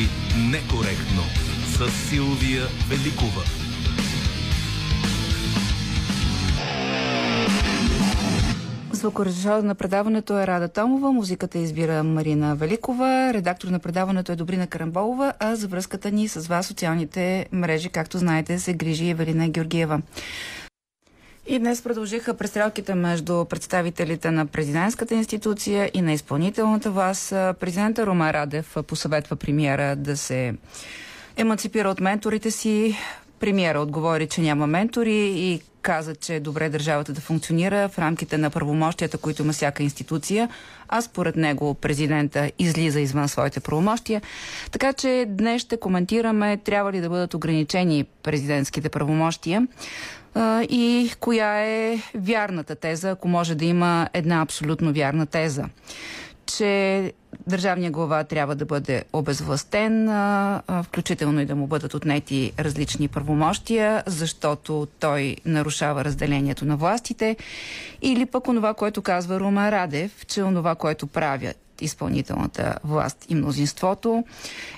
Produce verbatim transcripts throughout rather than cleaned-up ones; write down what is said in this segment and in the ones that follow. прозвучи некоректно с Силвия Великова. Звукорежисьор на предаването е Рада Томова, музиката избира Марина Великова, редактор на предаването е Добрина Карамболова, а за връзката ни с вас социалните мрежи, както знаете, се грижи Евелина Георгиева. И днес продължиха престрелките между представителите на президентската институция и на изпълнителната власт. Президентът Румен Радев посъветва премиера да се еманципира от менторите си. Премиера отговори, че няма ментори и каза, че е добре държавата да функционира в рамките на правомощията, които има всяка институция, а според него президента излиза извън своите правомощия. Така че днес ще коментираме трябва ли да бъдат ограничени президентските правомощия и коя е вярната теза, ако може да има една абсолютно вярна теза. Че държавният глава трябва да бъде обезвластен, включително и да му бъдат отнети различни правомощия, защото той нарушава разделението на властите. Или пък онова, което казва Румен Радев, че онова, което правят изпълнителната власт и мнозинството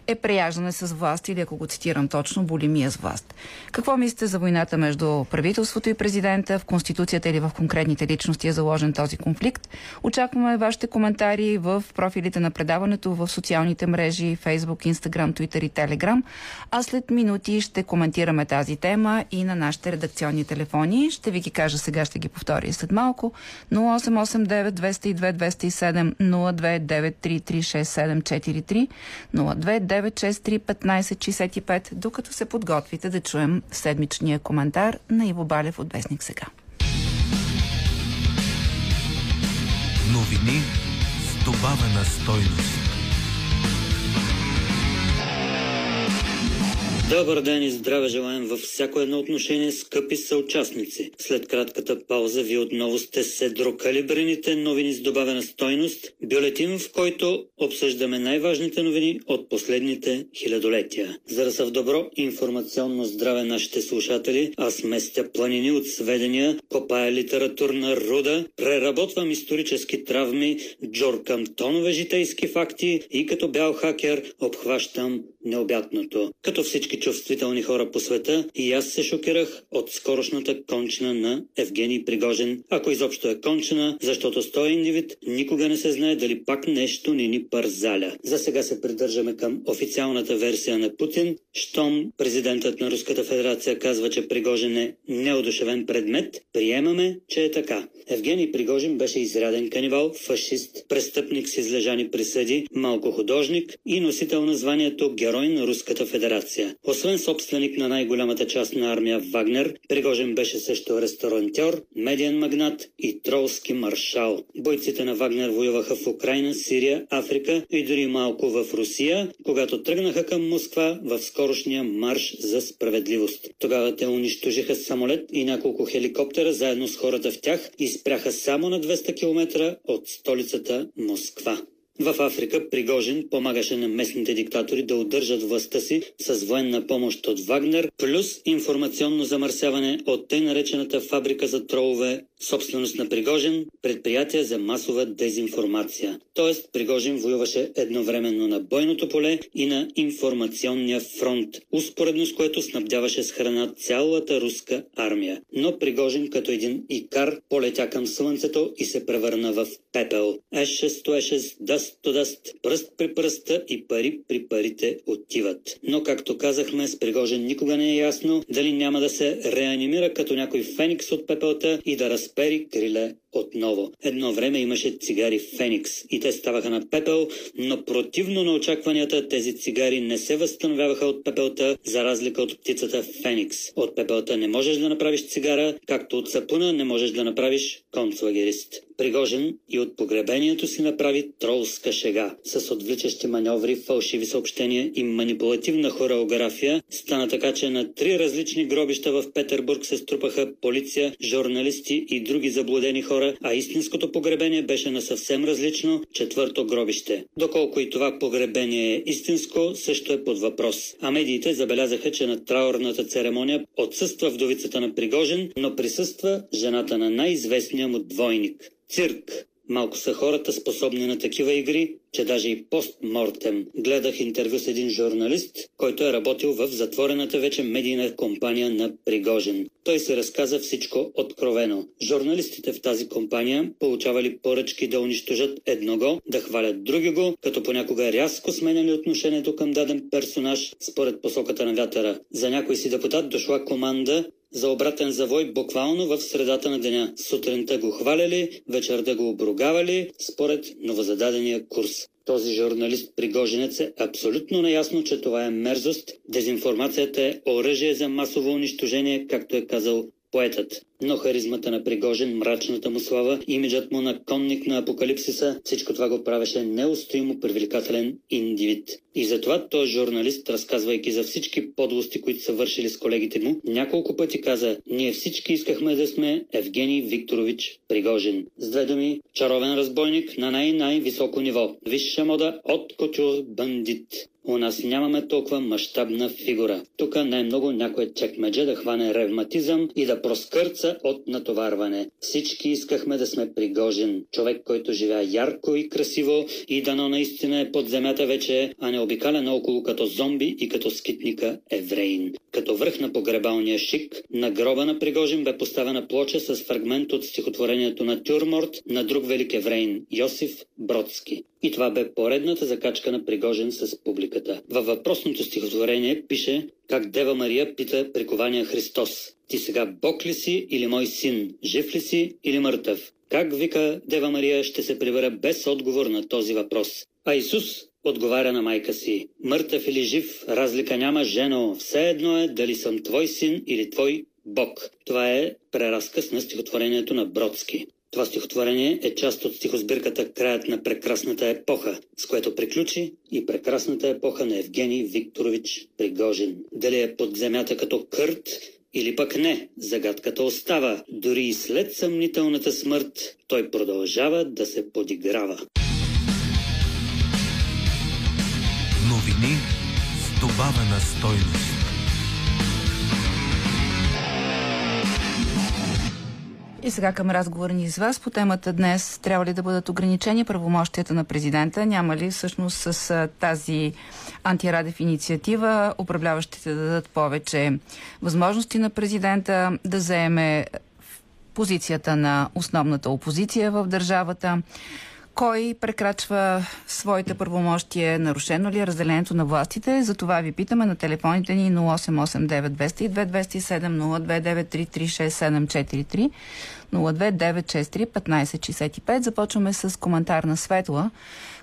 е преяждане с власт или, ако го цитирам точно, булимия с власт. Какво мислите за войната между правителството и президента? В Конституцията или в конкретните личности е заложен този конфликт? Очакваме вашите коментари в профилите на предаването в социалните мрежи Facebook, Instagram, Twitter и Telegram. А след минути ще коментираме тази тема и на нашите редакционни телефони. Ще ви ги кажа сега, ще ги повторя и след малко. нула осем осем девет две нула две две седем нула две девет три три шест седем четири три нула две девет шест три едно пет шест пет, докато се подготвите да чуем седмичния коментар на Иво Балев от Вестник сега. Новини с добавена стойност. Добър ден и здраве желаем във всяко едно отношение, скъпи съучастници. След кратката пауза ви отново сте с едрокалибрените новини с добавена стойност, бюлетин, в който обсъждаме най-важните новини от последните хилядолетия. За да са в добро информационно здраве нашите слушатели, аз местя планини от сведения, копая литературна руда, преработвам исторически травми, джоркам тонове житейски факти и като бял хакер обхващам необятното. Като всички чувствителни хора по света и аз се шокирах от скорошната кончина на Евгений Пригожин. Ако изобщо е кончина, защото с този индивид никога не се знае дали пак нещо не ни парзаля. За сега се придържаме към официалната версия на Путин. Щом президентът на Руската федерация казва, че Пригожин е неодушевен предмет, приемаме, че е така. Евгений Пригожин беше изряден канибал, фашист, престъпник с излежани присъди, малко художник и носител на званието герой на Руската федерация. Освен собственик на най-голямата част на армия Вагнер, Пригожин беше също ресторантьор, медиен магнат и тролски маршал. Бойците на Вагнер воюваха в Украина, Сирия, Африка и дори малко в Русия, когато тръгнаха към Москва в скорошния марш за справедливост. Тогава те унищожиха самолет и няколко хеликоптера заедно с хората в тях и спряха само на двеста километра от столицата Москва. В Африка Пригожин помагаше на местните диктатори да удържат властта си с военна помощ от Вагнер, плюс информационно замърсяване от тъй наречената фабрика за тролове, собственост на Пригожин, предприятие за масова дезинформация. Тоест Пригожин воюваше едновременно на бойното поле и на информационния фронт, успоредно с което снабдяваше с храна цялата руска армия. Но Пригожин като един икар полетя към слънцето и се превърна в пепел. Ес шест, Ес шест, даст, пръст при пръста и пари при парите отиват. Но, както казахме, с Пригожин никога не е ясно дали няма да се реанимира като някой феникс от пепелта и да разпери криле отново. Едно време имаше цигари Феникс и те ставаха на пепел, но противно на очакванията тези цигари не се възстановяваха от пепелта, за разлика от птицата Феникс. От пепелта не можеш да направиш цигара, както от сапуна не можеш да направиш концлагерист. Пригожин и от погребението си направи тролска шега. С отвличащи маневри, фалшиви съобщения и манипулативна хореография стана така, че на три различни гробища в Петербург се струпаха полиция, журналисти и други заблудени хора, а истинското погребение беше на съвсем различно четвърто гробище. Доколко и това погребение е истинско, също е под въпрос. А медиите забелязаха, че на траурната церемония отсъства вдовицата на Пригожин, но присъства жената на най-известния му двойник. Цирк. Малко са хората способни на такива игри, че даже и постмортем. Гледах интервю с един журналист, който е работил в затворената вече медийна компания на Пригожин. Той се разказа всичко откровено. Журналистите в тази компания получавали поръчки да унищожат едного, да хвалят други го, като понякога рязко сменяли отношението към даден персонаж според посоката на вятъра. За някой си депутат дошла команда за обратен завой буквално в средата на деня. Сутринта го хваляли, вечерта го обругавали според новозададения курс. Този журналист-пригожинец е абсолютно наясно, че това е мерзост. Дезинформацията е оръжие за масово унищожение, както е казал поетът. Но харизмата на Пригожин, мрачната му слава, имиджът му на конник на апокалипсиса, всичко това го правеше неустоимо привлекателен индивид. И затова този журналист, разказвайки за всички подлости, които са вършили с колегите му, няколко пъти каза: ние всички искахме да сме Евгений Викторович Пригожин. С две думи, чаровен разбойник на най-най-високо ниво. Висша мода от кутюр бандит. У нас нямаме толкова мащабна фигура. Тук най-много някой чекмедже да хване ревматизъм и да проскърца от натоварване. Всички искахме да сме Пригожин. Човек, който живее ярко и красиво и дано наистина е под земята вече, а не обикаля наоколо като зомби и като скитника евреин. Като връх на погребалния шик, на гроба на Пригожин бе поставена плоча с фрагмент от стихотворението на Тюрморт на друг велик евреин – Йосиф Бродски. И това бе поредната закачка на Пригожин с публиката. Във въпросното стихотворение пише как Дева Мария пита прикования Христос: ти сега Бог ли си или мой син? Жив ли си или мъртъв? Как, вика Дева Мария, ще се прибера без отговор на този въпрос? А Исус отговаря на майка си: мъртъв или жив, разлика няма, жено. Все едно е дали съм твой син или твой Бог. Това е преразказ на стихотворението на Бродски. Това стихотворение е част от стихосбирката «Краят на прекрасната епоха», с което приключи и прекрасната епоха на Евгений Викторович Пригожин. Дали е под земята като кърт или пък не, загадката остава. Дори и след съмнителната смърт той продължава да се подиграва. Новини с добавена стойност. И сега към разговор ни с вас по темата днес: трябва ли да бъдат ограничени правомощията на президента? Няма ли всъщност с тази антирадев инициатива управляващите да дадат повече възможности на президента да заеме позицията на основната опозиция в държавата? Кой прекрачва своите правомощия? Нарушено ли е разделението на властите? За това ви питаме на телефоните ни нула осем осем девет две нула две седем, нула две девет три три шест седем четири три, нула две девет шест три едно пет шест пет. Започваме с коментар на Светла,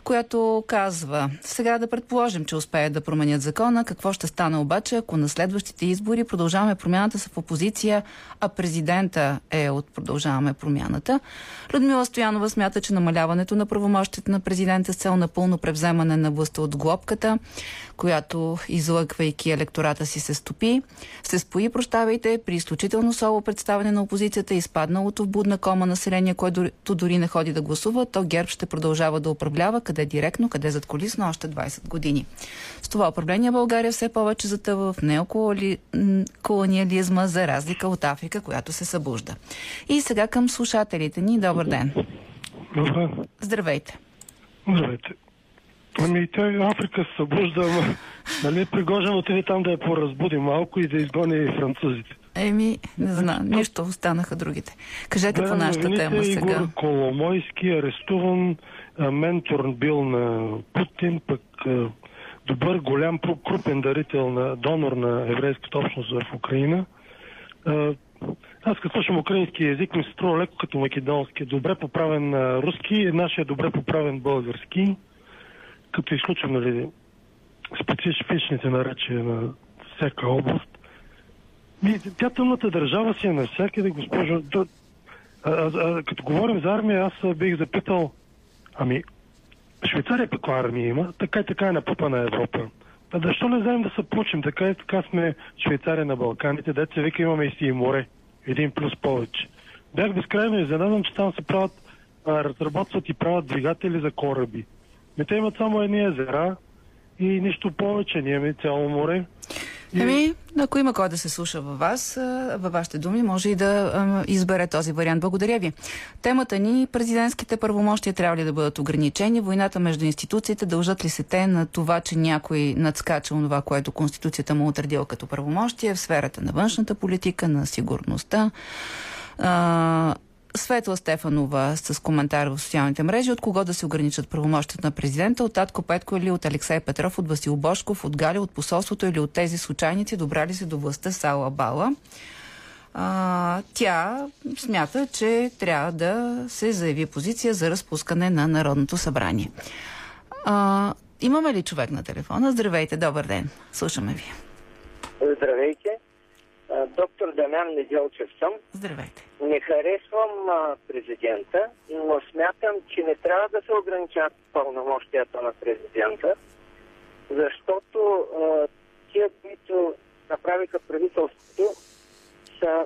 която казва: сега да предположим, че успеят да променят закона. Какво ще стане обаче, ако на следващите избори Продължаваме промяната са в опозиция, а президента е от Продължаваме промяната? Радмила Стоянова смята, че намаляването на правомощите на президента с цел на пълно превземане на властта от глобката, която, излъгвайки електората си, се стопи, се спои, прощавайте, при изключително слабо представяне на опозицията и изпадналото в будна кома население, което дори не ходи да гласува, то ГЕРБ ще продължава да управлява, къде директно, къде зад колисно, още двайсет години. С това управление България все повече затъва в неоколониализма, за разлика от Африка, която се събужда. И сега към слушателите ни. Добър ден! Добре. Здравейте! Здравейте! Ами той Африка се събужда, ама нали Пригожин отиде там да я поразбуди малко и да изгони французите? Еми, не знам, нищо, останаха другите. Кажете по нашата тема сега. Игор Коломойски арестуван, ментор бил на Путин, пък добър, голям, крупен дарител, на донор на еврейската общност в Украина. Аз като слушам украински език, ми се струва леко като македонски. Добре поправен руски, нашия добре поправен български, като изключвам, нали, специфичните наречия на всяка област. Ми, тя тъмната държава си е навсякъде, госпожо. Да, а, а, като говорим за армия, аз бих запитал: ами, Швейцария каква армия има? Така и така е напъпана Европа. А защо не знаем да се получим? Така и така сме Швейцария на Балканите, деца вика имаме и си и море. Един плюс повече. Бях безкрайно изненадан, че там се правят, а, разработват и правят двигатели за кораби. Те имат само едни езера и нищо повече. Ние имаме цяло море. И... Еми, ако има кой да се слуша във вас, във вашите думи, може и да а, избере този вариант. Благодаря ви. Темата ни: президентските правомощия трябва ли да бъдат ограничени? Войната между институциите, дължат ли се те на това, че някой надскача онова, което Конституцията му отредила като правомощие в сферата на външната политика, на сигурността? А, Светла Стефанова с коментар в социалните мрежи: от кого да се ограничат правомощията на президента? От Татко Петко или от Алексей Петров, от Васил Бошков, от Гали, от посолството или от тези случайници, добрали се до властта с Ала Бала? А, тя смята, че трябва да се заяви позиция за разпускане на Народното събрание. А, имаме ли човек на телефона? Здравейте, добър ден. Слушаме ви. Здравейте. Доктор Дамян Неделчев съм. Здравейте. Не харесвам а, президента, но смятам, че не трябва да се ограничат пълномощията на президента, защото а, тия, които направиха правителството, са м-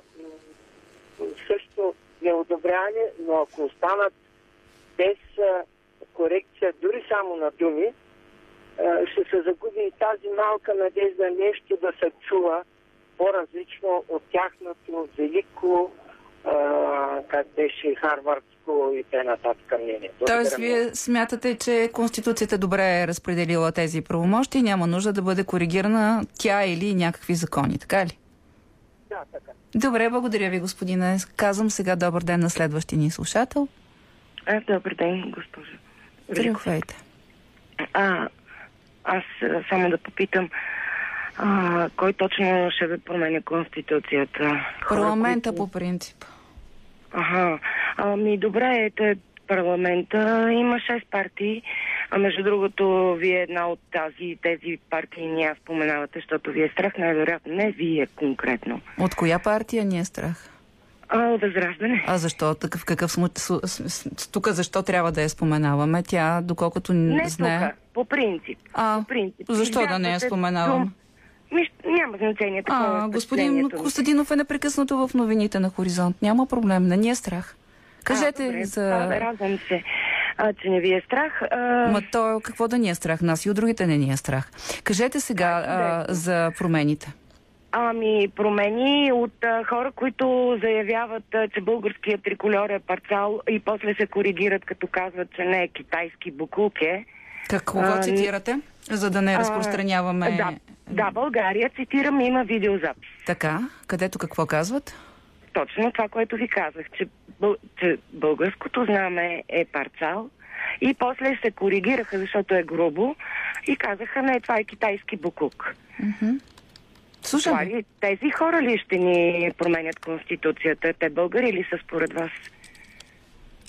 също неодобряни, но ако останат без а, корекция, дори само на думи, а, ще се загуби и тази малка надежда нещо да се чува по-различно от тяхното велико, а, как беше, харвардско и т.н. мнение. Тоест, вие смятате, че Конституцията добре е разпределила тези правомощи и няма нужда да бъде коригирана тя или някакви закони, така ли? Да, така. Добре, благодаря ви, господине. Казвам сега добър ден на следващия ни слушател. А, добър ден, госпожа. Здравейте. А, аз само да попитам, А, кой точно ще променя Конституцията? Парламента, които... по принцип. Ага. Ами добре, ето парламента. Има шест партии. А между другото, вие една от тази, тези партии не я споменавате, защото ви е страх, най-вероятно. Не вие конкретно. От коя партия ни е страх? А, Възраждане. А защо? В какъв смисъл? Тук защо трябва да я споменаваме? Тя, доколкото не знае... Не тук, по принцип. А, по принцип. Защо да, да не я споменаваме? Няма значение. А, господин Костадинов е непрекъснато в новините на Хоризонт. Няма проблем, не ни е страх. Кажете а, добре, за... Да, радвам се, а, че не ви е страх. А... Ма то какво да ни е страх? Нас и от другите не ни е страх. Кажете сега а, за промените. Ами промени от а, хора, които заявяват, а, че българският трикольор е парцал и после се коригират, като казват, че не е китайски буклук е. Какво а, цитирате? За да не разпространяваме... А, да, да, България, цитирам, има видеозапис. Така, където какво казват? Точно това, което ви казах, че, бъл... че българското знаме е парцал и после се коригираха, защото е грубо и казаха, не, това е китайски буклук. Mm-hmm. Слушам. Ли, тези хора ли ще ни променят Конституцията? Те българи ли са според вас?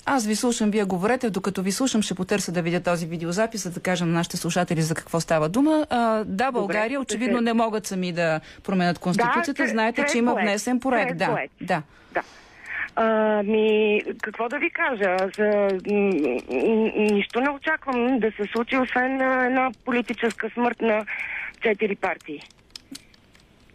Аз ви слушам, вие говорете, докато ви слушам ще потърся да видя този видеозапис, за да кажем на нашите слушатели за какво става дума. А, да, България очевидно не могат сами да променят Конституцията. Да, знаете, че има внесен проект. Да, да. Да. А, ми, какво да ви кажа? За, нищо не очаквам да се случи, освен една политическа смърт на четири партии.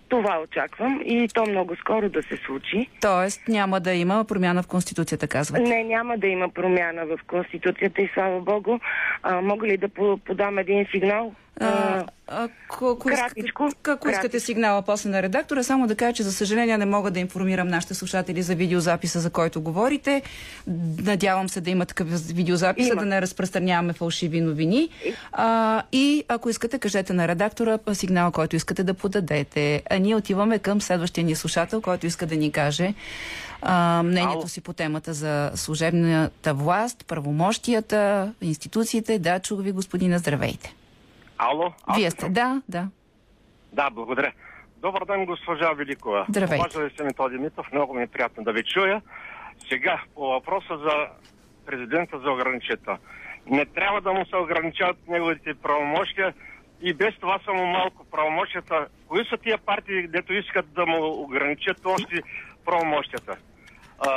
Това очаквам и то много скоро да се случи. Тоест няма да има промяна в Конституцията, казвате? Не, няма да има промяна в Конституцията и слава Богу. А, мога ли да подам един сигнал? А, а, ако кратичко, искате, ако искате сигнала после на редактора, само да кажа, че за съжаление не мога да информирам нашите слушатели за видеозаписа, за който говорите. Надявам се да има такъв видеозапис, има. Да не разпространяваме фалшиви новини. А, и ако искате, кажете на редактора сигнала, който искате да подадете. А ние отиваме към следващия ни слушател, който иска да ни каже а, мнението Ау. си по темата за служебната власт, правомощията, институциите. Да, чух ви, господина, здравейте. Ало? Аз Вие сте, съм... да, да. Да, благодаря. Добър ден, госпожа Великова. Здравейте. Уважали се ми този Митов, много ми е приятно да ви чуя. Сега, по въпроса за президента за ограничета. Не трябва да му се ограничават неговите правомощия и без това само малко правомощията. Кои са тия партии, дето искат да му ограничат още правомощията? А,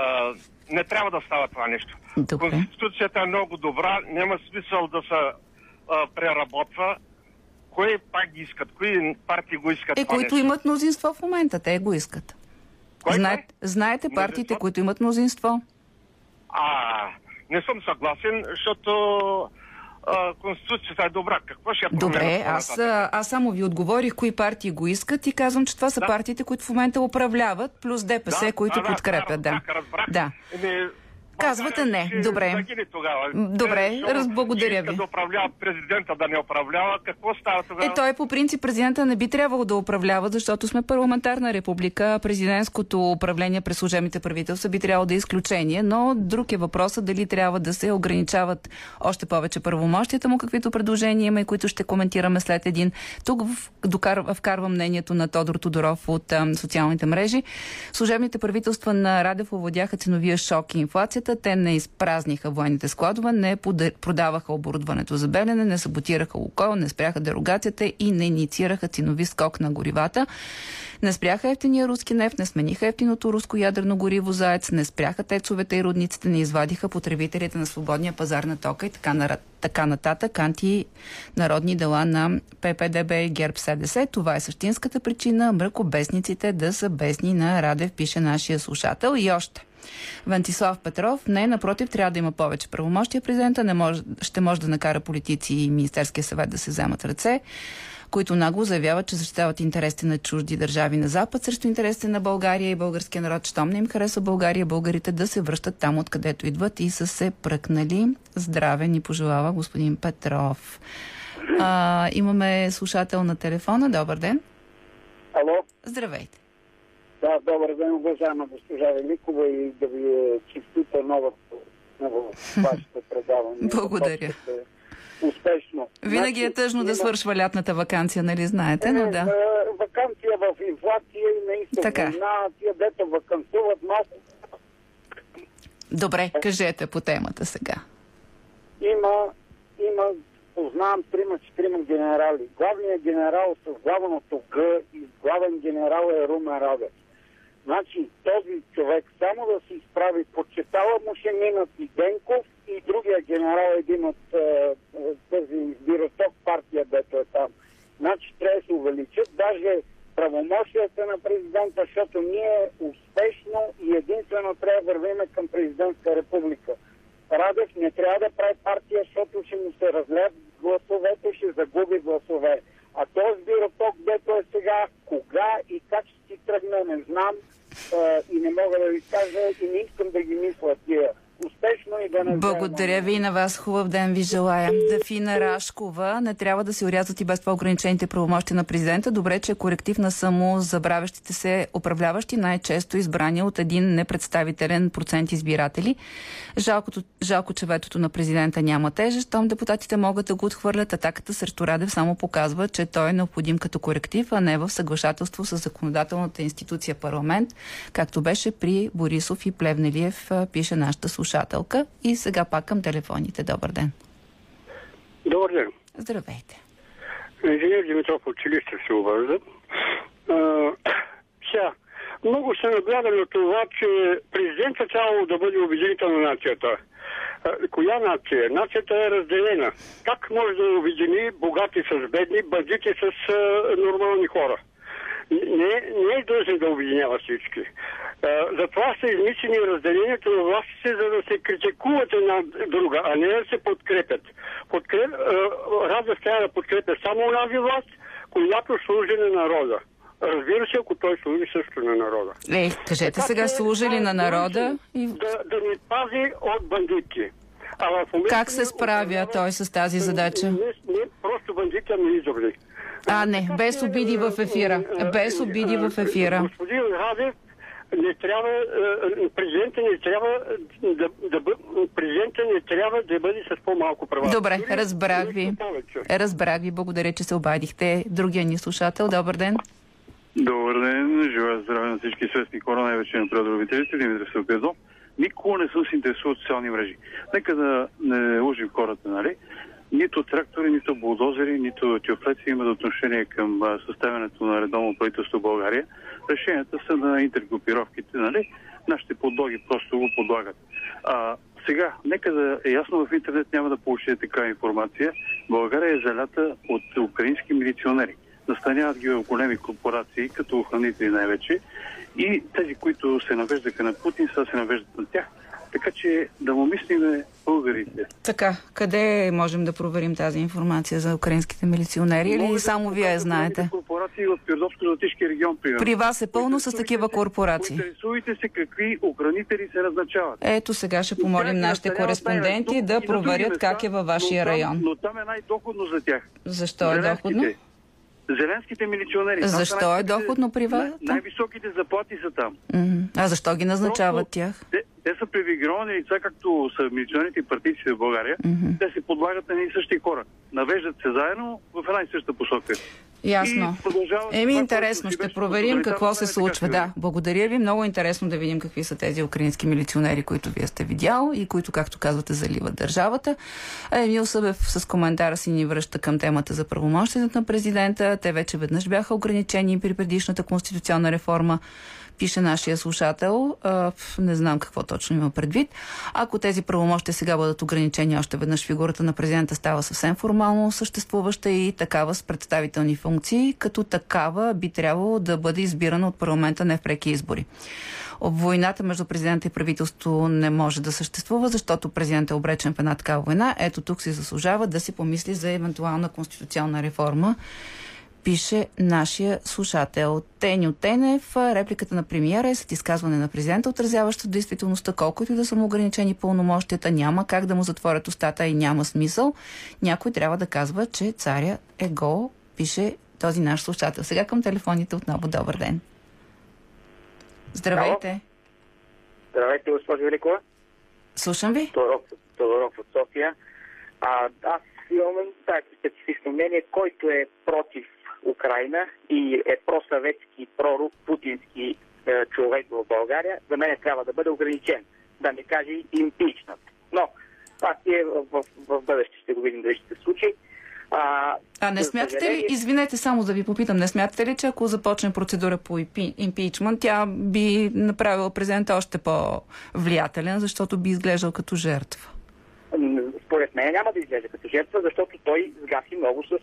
не трябва да става това нещо. Добре. Конституцията е много добра, няма смисъл да се а, преработва. Кои пак ги искат? Кои партии го искат? Е, които имат мнозинство в момента, те го искат. Кой Знаете, кой? знаете партиите, мнозинство? Които имат мнозинство? А, не съм съгласен, защото а, Конституцията е добра. Какво ще я променя? Добре, аз, аз само ви отговорих кои партии го искат и казвам, че това са да. партиите, които в момента управляват, плюс ДПС, да, които да, подкрепят. Да, разбрах, да. Разбрах. Казвате не. Добре. Добре, разблагодаря ви. Да управлява президента, да не управлява. Какво става тогава? Е, той по принцип президента не би трябвало да управлява, защото сме парламентарна република. Президентското управление през служебните правителства би трябвало да е изключение, но друг е въпросът дали трябва да се ограничават още повече правомощията му, каквито предложения има и които ще коментираме след един. Тук вкарва мнението на Тодор Тодоров от а, социалните мрежи. Служебните правителства на Радев овладяха ценовия шок и инфлация. Те не изпразниха военните складове, не продаваха оборудването за Белене, не саботираха Лукойл, не спряха дерогацията и не инициираха ценови скок на горивата. Не спряха евтиния руски нефт, не смениха евтиното руско ядрено гориво заец, не спряха тецовете и рудниците, не извадиха потребителите на свободния пазар на тока и така на така нататък, антинародни дела на ППДБ и ГЕРБ-СДС. Това е същинската причина мракобесниците да са бесни на Радев, пише нашия слушател. И още. Вентислав Петров: не, напротив, трябва да има повече правомощия президента, не може, ще може да накара политици и Министерския съвет да се вземат ръце, които нагло заявяват, че защитават интересите на чужди държави на Запад срещу интересите на България и българския народ. Щом не им харесва България, българите да се връщат там, откъдето идват и са се пръкнали. Здраве ни пожелава господин Петров. А, имаме слушател на телефона. Добър ден. Алло. Здравейте. Да, добър ден, уважаема госпожа Великова, и да ви е честита нова вашето предаване. Благодаря. Успешно. Винаги значи, е тъжно има... да свършва лятната ваканция, нали знаете, но да. Е, ваканция в инфлация и наистина тия дето вакансуват малко. Добре, кажете по темата сега. Има, има, познавам трима-четирима генерали. Главният генерал с главното Г и главен генерал е Румен Радев. Значи този човек само да се изправи, подчетава му ще минат и Денков, и другия генерал, един от е, тази бюроток партия, дето е там. Значи трябва да се увеличат даже правомощията на президента, защото ние успешно и единствено трябва да вървиме към президентска република. Радев не трябва да прави партия, защото ще му се разлеят гласовете, ще загуби гласове. А този бюроток, дето е сега, кога и как ще си тръгне, не знам е, и не мога да ви кажа и не искам да ги мисля тия. Успешно и да не. Благодаря ви и на вас. Хубав ден ви желая. Дафина Рашкова: не трябва да се урязват и без това ограничените правомощи на президента. Добре, че е коректив на само забравящите се управляващи, най-често избрани от един непредставителен процент избиратели. Жалкото, жалко, че ветото на президента няма тежест. Щом депутатите могат да го отхвърлят, атаката срещу Радев само показва, че той е необходим като коректив, а не в съглашателство с законодателната институция парламент, както беше при Борисов и Плевнелиев, пише нашата слушателка. И сега пак към телефоните. Добър ден. Добър ден. Здравейте. Инженер Димитров от Чилище се обажда. Сега, много се нагледаме от това, че президентът трябва да бъде обединител на нацията. А, коя нация? Нацията е разделена. Как може да обедини богати с бедни, бандити с а, нормални хора? Не, не е дължен да обединява всички. А, затова са измислени разделението на властите, за да се критикуват една друга, а не да се подкрепят. Подкреп... Радев трябва да подкрепя само онази власт, която служи на народа. Разбира се, ако той служи също на народа. Ей, кажете така, сега служили на народа. И... Да, да ни пази от бандитки. А в момента как се справя той с тази задача? Не, не, не просто бандити, а ми изобри. А, не, без обиди в ефира. Без обиди в ефира. Господин Радев, не трябва, президента не трябва да, да, президента не трябва да бъде с по-малко права. Добре, разбрах ви. Разбрах ви, благодаря, че се обадихте. Другия ни слушател, добър ден. Добър ден, живея здраве на всички свестни хора, най-вече на преодолителите, Димитър Сълпезов. Никога не съм се интересувал от социални мрежи. Нека да не лъжим хората, нали? Нито трактори, нито булдозери, нито тюфлеци имат отношение към съставянето на редовно правителство в България. Решенията са на интергрупировките, нали? Нашите подлоги просто го подлагат. А, сега, нека да е ясно, в интернет няма да получите такава информация. България е залята от украински милиционери. Настаняват ги в големи корпорации, като охранители най-вече. И тези, които се навеждаха на Путин, сега се навеждат на тях. Така че да му мислиме българите. Така, къде можем да проверим тази информация за украинските милиционери или да само да вие знаете? Корпорации от Пирдопско-Златишки регион, примерно. При вас е пълно с такива корпорации. Интересувайте се какви охранители се назначават. Ето сега ще помолим нашите кореспонденти да проверят места, как е във вашия район. Но там, но там е най-доходно за тях. Защо е доходно? Зеленските милиционери. Защо е доходно при вас? Най-високите заплати са там. Mm-hmm. А защо ги назначават просто тях? Те, те са привилегировани лица, както са милиционерите и партийците в България. Mm-hmm. Те се подлагат на едни и същи хора. Навеждат се заедно в една и съща посока. Ясно. Еми, интересно. Ще проверим какво се случва. Да, благодаря ви. Много интересно да видим какви са тези украински милиционери, които вие сте видял и които, както казвате, заливат държавата. Емил Събев с коментара си ни връща към темата за правомощията на президента. Те вече веднъж бяха ограничени при предишната конституционна реформа, пише нашия слушател. Не знам какво точно има предвид. Ако тези правомощия сега бъдат ограничени още веднъж, фигурата на президента става съвсем формално съществуваща и такава с представителни функции, като такава би трябвало да бъде избирана от парламента, не в преки избори. Войната между президента и правителството не може да съществува, защото президентът е обречен в една такава война. Ето тук си заслужава да си помисли за евентуална конституционна реформа, пише нашия слушател. Теню Тенев, репликата на премиера е след изказване на президента, отразяващо действителността, колкото и да са му ограничени пълномощията, няма как да му затворят устата и няма смисъл. Някой трябва да казва, че царя е гол, пише този наш слушател. Сега към телефоните отново. Добър ден. Здравейте. Ало. Здравейте, госпожо Великова. Слушам ви. Тодоров от София. А, аз имам така специфично мнение, който е против Украина и е просъветски, прору-путински е, човек в България, за мен трябва да бъде ограничен. Да не каже импичнат. Но това си е в, в, в бъдеще, ще го видим дали ще се случи. А, а не смятате ли, извинете само да ви попитам, не смятате ли, че ако започне процедура по импичмент, тя би направила президента още по-влиятелен, защото би изглеждал като жертва? Според мен няма да изглежда като жертва, защото той сгаси много с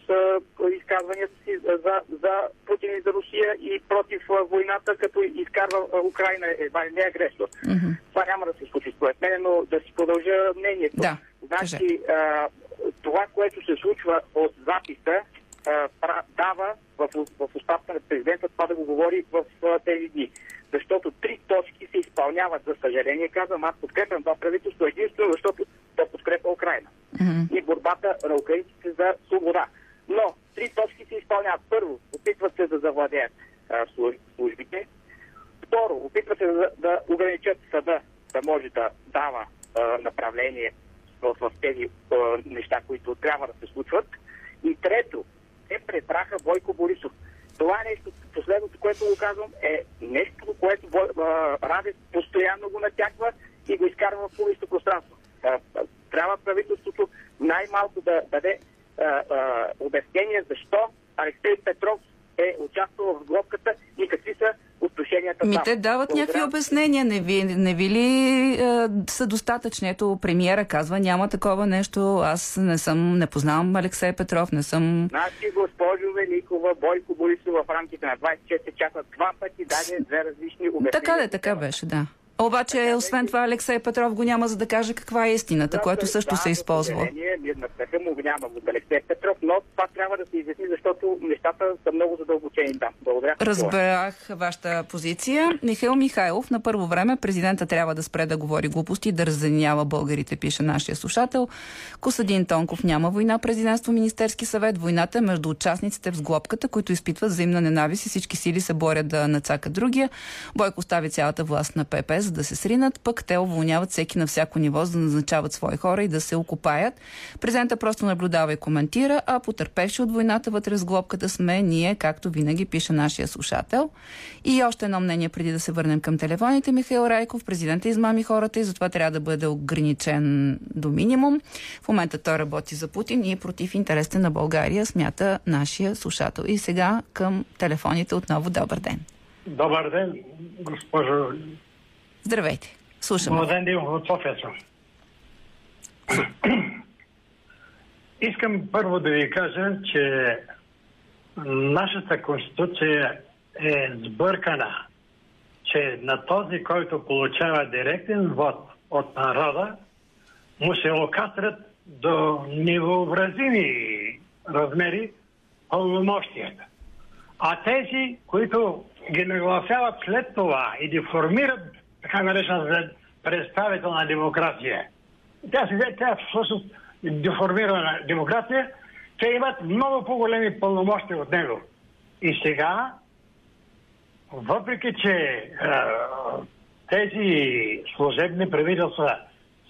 изказванията си за, за Путин и за Русия и против войната, като изкарва Украина едва ли не агресор. Mm-hmm. Това няма да се случи според мен, но да си продължа мнението. Да, значи, а, това, което се случва от записа, а, дава в, в оставка на президента това да го говори в а, тези дни. Защото три точки се изпълняват, за съжаление, казвам, аз подкрепям това правителство единствено, защото да подкрепя Украина. Mm-hmm. И борбата на украинците за свобода. Но три точки се изпълняват. Първо, опитват се да завладеят а, службите. Второ, опитват се да, да ограничат съда, да може да дава а, направление в, в тези а, неща, които трябва да се случват. И трето, те препраха Бойко Борисов. Това нещо, последното, което го казвам, е нещо, което Радев постоянно го натяква и го изкарва в публично пространство. Трябва правителството най-малко да даде а, а, обяснение защо Алексей Петров е участвал в глобката и какви са отношенията. Ми те дават Благодаря. някакви обяснения, не ви, не ви ли а, са достатъчни? Ето премиера казва, няма такова нещо, аз не съм, не познавам Алексей Петров, не съм... Значи, госпожо Великова, Бойко Борисов в рамките на двайсет и четири часа два пъти даде две различни обяснения. Така да, така беше, да. Обаче, освен това, Алексей Петров го няма, за да каже каква е истината, да, което също да, се използва. Ние напреха му го няма от Алексей Петров, но това трябва да се изясни, защото нещата са много задълбочени там. Благодаря. Разбрах вашата позиция. Михаил Михайлов, на първо време президента трябва да спре да говори глупости и да разединява българите, пише нашия слушател. Косадин Тонков, няма война, президентство, Министерски съвет. Войната е между участниците в сглобката, които изпитват взаимна ненавист и всички сили се борят да нацакат другия. Бойко стави цялата власт на П П, за да се сринат, пък те уволняват всеки на всяко ниво, за да назначават свои хора и да се окупаят. Президентът просто наблюдава и коментира, а потърпевши от войната вътре с глобката сме ние, както винаги, пише нашия слушател. И още едно мнение преди да се върнем към телефоните. Михаил Райков, президентът измами хората и затова трябва да бъде ограничен до минимум. В момента той работи за Путин и е против интересите на България, смята нашия слушател. И сега към телефоните отново. Добър ден. Добър ден, госпожо. Здравейте. Слушам. Младен Димов от София съм. Искам първо да ви кажа, че нашата конституция е сбъркана, че на този, който получава директен вод от народа, му се окатрят до невъобразими размери пълномощията. А тези, които ги нагласяват след това и деформират така наречена представителна демокрация, тя сега всъщност деформирана демокрация, те имат много по-големи пълномощи от него. И сега, въпреки че е, тези служебни правителства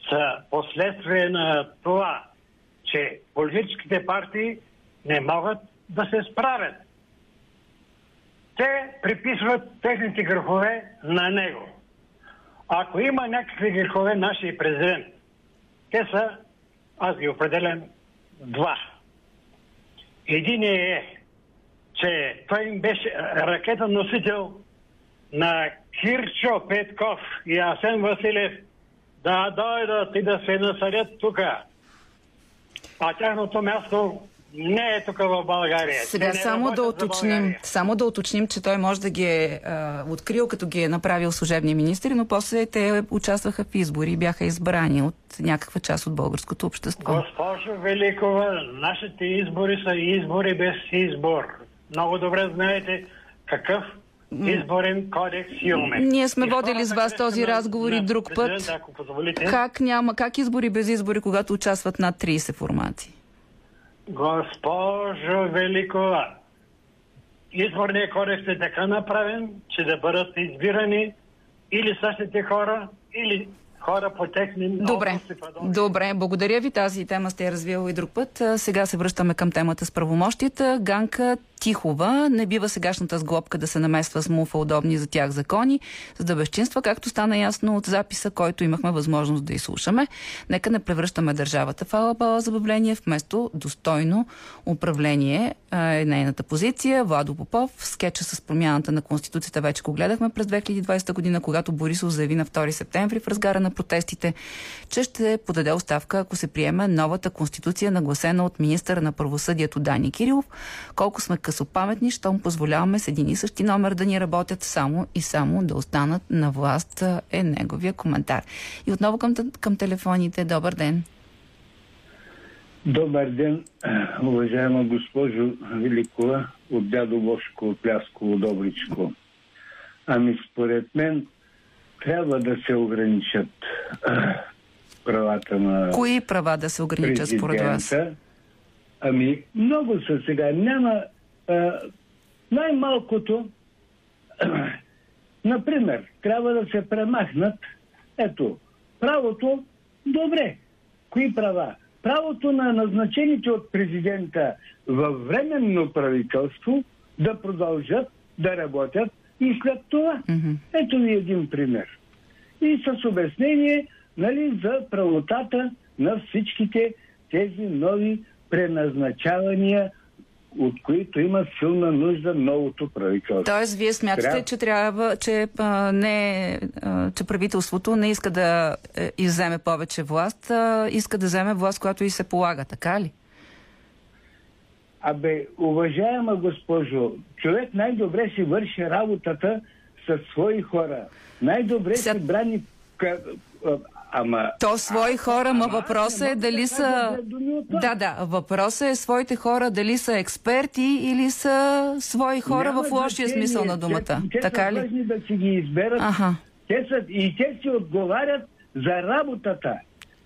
са последствие на това, че политическите партии не могат да се справят. Те приписват техните грехове на него. Ако има някакви грехове, нашия президент, те са, аз ги определям, два. Един е, че той им беше ракета-носител на Кирчо Петков и Асен Василев да дойдат и да се насадят тук. А тяхното място не е тук в България. Сега само да, уточним, само да уточним, че той може да ги е а, открил, като ги е направил служебни министри, но после те участваха в избори и бяха избрани от някаква част от българското общество. Госпожо Великова, нашите избори са избори без избор. Много добре знаете какъв изборен кодекс имаме. Ние сме водили с вас този разговор и друг път. Как няма, как избори без избори, когато участват над трийсет формати? Госпожо Великова, изборният кодекс е така направен, че да бъдат избирани или същите хора, или хора по техни... Добре, добре, благодаря ви. Тази тема сте я развила и друг път. Сега се връщаме към темата с правомощията. Ганка Тихова, не бива сегашната сглобка да се намесва с муфа удобни за тях закони, за да безчинства, както стана ясно от записа, който имахме възможност да изслушаме. Нека не превръщаме държавата в алабала забавление, вместо достойно управление е нейната позиция. Владо Попов, скетча с промяната на Конституцията вече го гледахме през две хиляди и двадесета година, когато Борисов заяви на втори септември в разгара на протестите, че ще подаде оставка, ако се приеме новата Конституция, нагласена от министъра на правосъдието Дани Кирилов. Колко сме паметни, щом позволяваме с един и същи номер да ни работят само и само да останат на власт, е неговия коментар. И отново към, към телефоните. Добър ден. Добър ден, уважаема госпожо Великова от дядо Бошко, от Плясково, Добричко. Ами според мен трябва да се ограничат правата на... Кои права да се ограничат президента? Според вас? Ами много са сега. Няма Uh, най-малкото, uh, например, трябва да се премахнат, ето, правото, добре, кои права? Правото на назначените от президента във временно правителство да продължат да работят и след това. Mm-hmm. Ето ви един пример. И с обяснение, нали, за правотата на всичките тези нови преназначавания, от които има силна нужда новото правителство. Тоест, вие смятате, трябва... че трябва, че, а, не, а, че правителството не иска да е, изземе повече власт, а, иска да вземе власт, която и се полага, така ли? Абе, уважаема госпожо, човек най-добре си върши работата със свои хора. Най-добре С... си брани... Ама... То свои хора, ма въпросът е дали са... Да, да, въпросът е своите хора дали са експерти или са свои хора в лошия смисъл на думата. Така ли? Те са важни да си ги изберат. И те си отговарят за работата.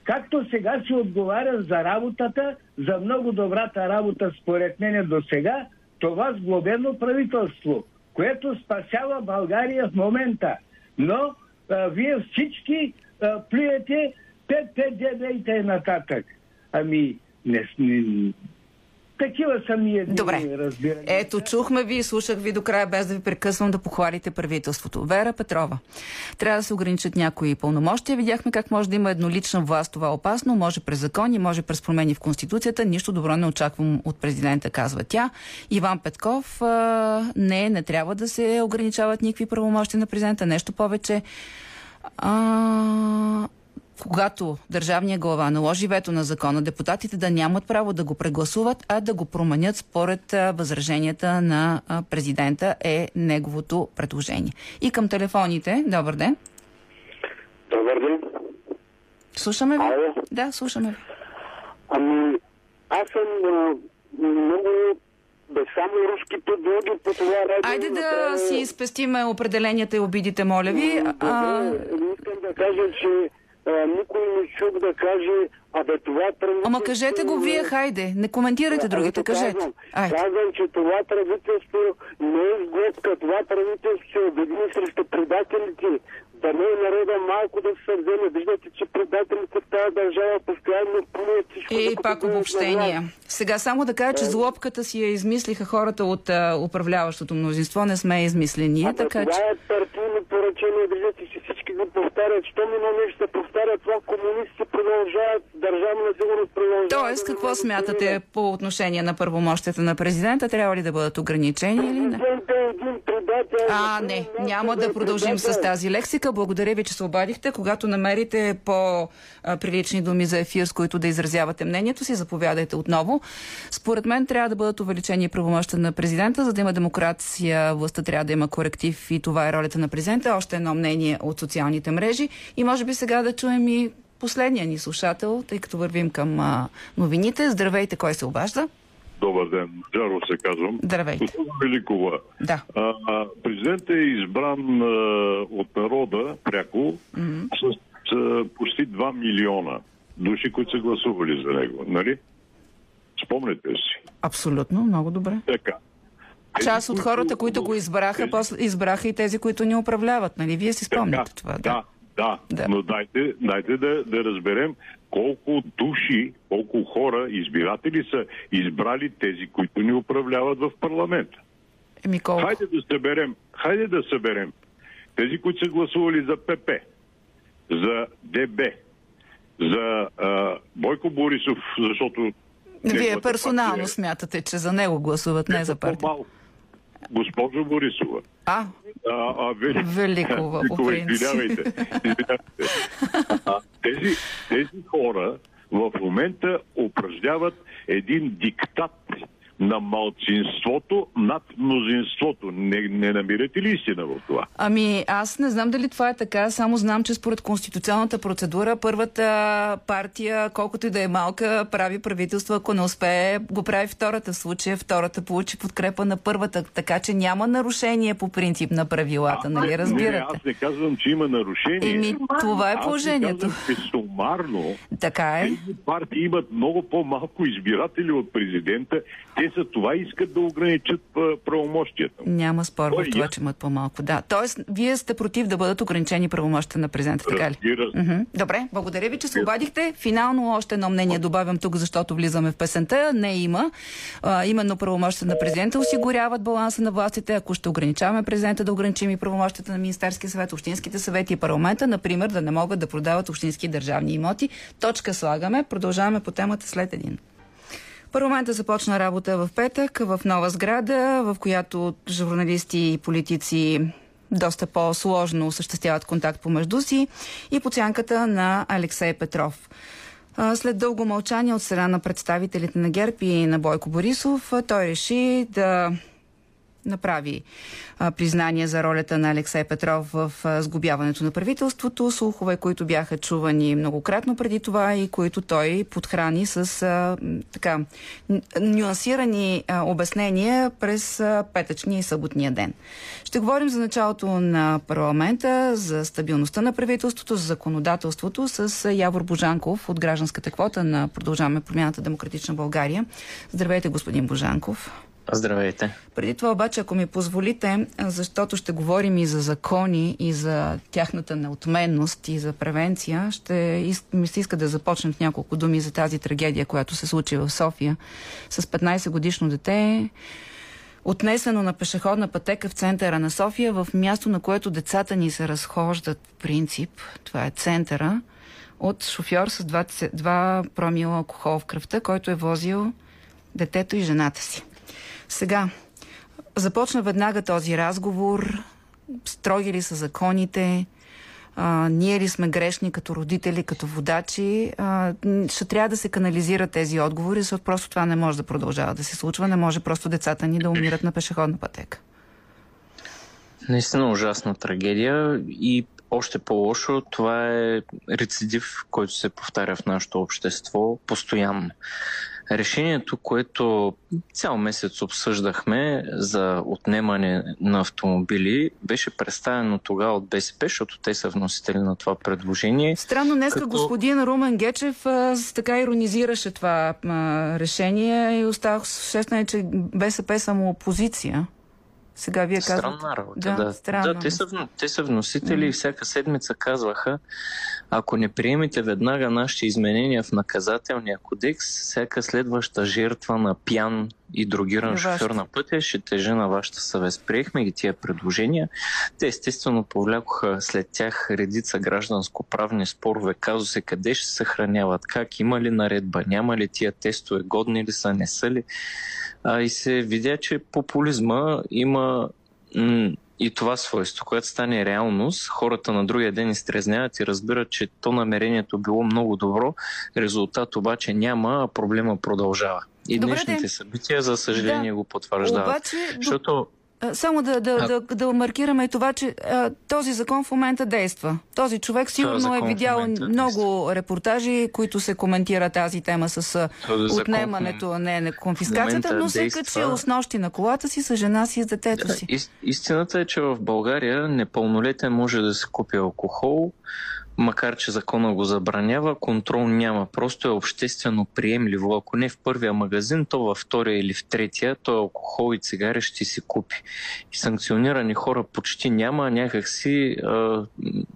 Както сега си отговарят за работата, за много добрата работа, според мене до сега, това сглобено правителство, което спасява България в момента. Но а, вие всички плюете пет пет девет и т.н. нататък. Ами, не, не, такива са ми едни разбирания. Ето, чухме ви и слушах ви до края, без да ви прекъсвам, да похвалите правителството. Вера Петрова. Трябва да се ограничат някои пълномощия. Видяхме как може да има еднолична власт. Това е опасно. Може през закони, може през промени в Конституцията. Нищо добро не очаквам от президента, казва тя. Иван Петков. Не, не трябва да се ограничават никакви правомощия на президента. Нещо повече. А, когато държавният глава наложи вето на закона, депутатите да нямат право да го прегласуват, а да го променят според възраженията на президента, е неговото предложение. И към телефоните. Добър ден. Добър ден. Слушаме ви. Алло. Да, слушаме ви. Ами, аз съм а, много без само руските думи по това радио. Айде да направя... си спестиме определенията и обидите, моля ви. А... А, не искам да кажа, че а, никой не чук да каже, а бе това правителство... Ама кажете го вие, хайде. Не коментирайте а, другите, кажете. Казвам, казвам, че това правителство не е сглътка. Това правителство се обедини срещу предателите. Да не е народа малко да се вземе. Виждате, че предателите в тази държава постоянно плюят всичко. И пак обобщения. Сега само да кажа, че злобката си я измислиха хората от а, управляващото мнозинство. Не сме измислени ние, така че... Това е партийно поръчение. Виждате, че всички го повтарят. Що минало нещо се повтарят, това комунисти продължават, държавна сигурност продължават... Тоест, какво да смятате да... по отношение на първомощията на президента? Трябва ли да бъдат ограничени или не? А, не. Няма да продължим с тази лексика. Благодаря ви, че се обадихте. Когато намерите по-прилични думи за ефир, с които да изразявате мнението си, заповядайте отново. Според мен трябва да бъдат увеличени правомощите на президента. За да има демокрация, властта трябва да има коректив и това е ролята на президента. Още едно мнение от социалните мрежи. И може би сега да чуем и последния ни слушател, тъй като вървим към а, новините. Здравейте, кой се обажда? Добър ден. Джаро се казвам. Здравейте. Госпожо Великова. Да. А, президентът е избран а, от народа пряко mm-hmm. с а, почти два милиона души, които са гласували за него. Нали? Спомняте си. Абсолютно. Много добре. Така. Част от хората, които го избраха, тези... после избраха и тези, които ни управляват. Нали? Вие си спомняте така, това. Да. да. Да, да, но дайте, дайте да, да разберем колко души, колко хора, избиратели са избрали тези, които ни управляват в парламента. Еми колко? Хайде да съберем, хайде да съберем тези, които са гласували за Пе Пе, за Де Бе, за а, Бойко Борисов, защото... Вие персонално партия... смятате, че за него гласуват, не, не за партия. Госпожо Борисова. А, а, а Великова. Великова, извинявайте. Тези, тези хора в момента упражняват един диктат на малцинството над мнозинството. Не, не намирате ли истина в това? Ами аз не знам дали това е така, само знам, че според конституционната процедура първата партия, колкото и да е малка, прави правителство, ако не успее, го прави втората в случая, втората получи подкрепа на първата, така че няма нарушение по принцип на правилата, а, нали разбирате? Не, аз не казвам, че има нарушение. Еми, това е положението. Аз не казвам, че сумарно така е. Тези партии имат много по-малко избиратели от президента. Те за това искат да ограничат правомощията. Няма спор в това, че имат по-малко. Да. Тоест, вие сте против да бъдат ограничени правомощите на президента, така ли? Mm-hmm. Добре, благодаря ви, че се обадихте. Финално още едно мнение добавям тук, защото влизаме в песента. Не има. А, именно правомощите на президента осигуряват баланса на властите. Ако ще ограничаваме президента, да ограничим и правомощите на Министерския съвет, общинските съвети и парламента, например, да не могат да продават общински държавни имоти. Точка слагаме. Продължаваме по темата след един. Парламента започна работа в петък в нова сграда, в която журналисти и политици доста по-сложно осъществяват контакт помежду си и по сянката на Алексей Петров. След дълго мълчание от страна на представителите на ГЕРБ и на Бойко Борисов, той реши да направи а, признание за ролята на Алексей Петров в а, сглобяването на правителството. Слухове, които бяха чувани многократно преди това и които той подхрани с а, така нюансирани а, обяснения през а, петъчния и съботния ден. Ще говорим за началото на парламента, за стабилността на правителството, за законодателството с а, Явор Божанков от гражданската квота на Продължаваме промяната Демократична България. Здравейте, господин Божанков. Здравейте. Преди това обаче, ако ми позволите, защото ще говорим и за закони, и за тяхната неотменност, и за превенция, ще ми се иска да започнем в няколко думи за тази трагедия, която се случи в София. С петнайсетгодишно дете, отнесено на пешеходна пътека в центъра на София, в място, на което децата ни се разхождат по принцип, това е центъра, от шофьор с двадесет и два промила алкохол в кръвта, който е возил детето и жената си. Сега, започна веднага този разговор, строги ли са законите, а, ние ли сме грешни като родители, като водачи, а, ще трябва да се канализират тези отговори, защото просто това не може да продължава да се случва, не може просто децата ни да умират на пешеходна пътека. Наистина ужасна трагедия и Още по-лошо, това е рецидив, който се повтаря в нашето общество постоянно. Решението, което цял месец обсъждахме за отнемане на автомобили, беше представено тогава от БСП, защото те са вносители на това предложение. Странно, днеска като... господин Румен Гечев а, така иронизираше това а, решение и оставах с усещане, че БСП са му опозиция. Сега вие казвате... Странна работа, да. да. Странна. да те, са, те са вносители и всяка седмица казваха, ако не приемете веднага нашите изменения в наказателния кодекс, всяка следваща жертва на пиян и другиран шофьор на пътя ще тежи на вашата съвест. Приехме ги тия предложения. Те естествено повлякоха след тях редица гражданско-правни спорове, казуси, къде ще се съхраняват, как, има ли наредба, няма ли тия тестове, годни ли са, не са ли. А, и се видя, че популизма има... И това свойство, което стане реалност, хората на другия ден изтрезняват и разбират, че то намерението било много добро, резултат обаче няма, а проблема продължава. И Добре, днешните ден. събития, за съжаление, да. го потвърждават. Обаче, защото... Само да, да, а... да, да маркираме и това, че а, този закон в момента действа. Този човек сигурно е видял много репортажи, които се коментира тази тема с този отнемането на не, не, конфискацията, но се действа... качил с нощи на колата си, с жена си и с детето си. Да, и, истината е, че в България непълнолетен може да се купи алкохол, макар че закона го забранява, контрол няма. Просто е обществено приемливо. Ако не в първия магазин, то във втория или в третия, то алкохол и цигари ще си купи. И санкционирани хора почти няма, някак си а,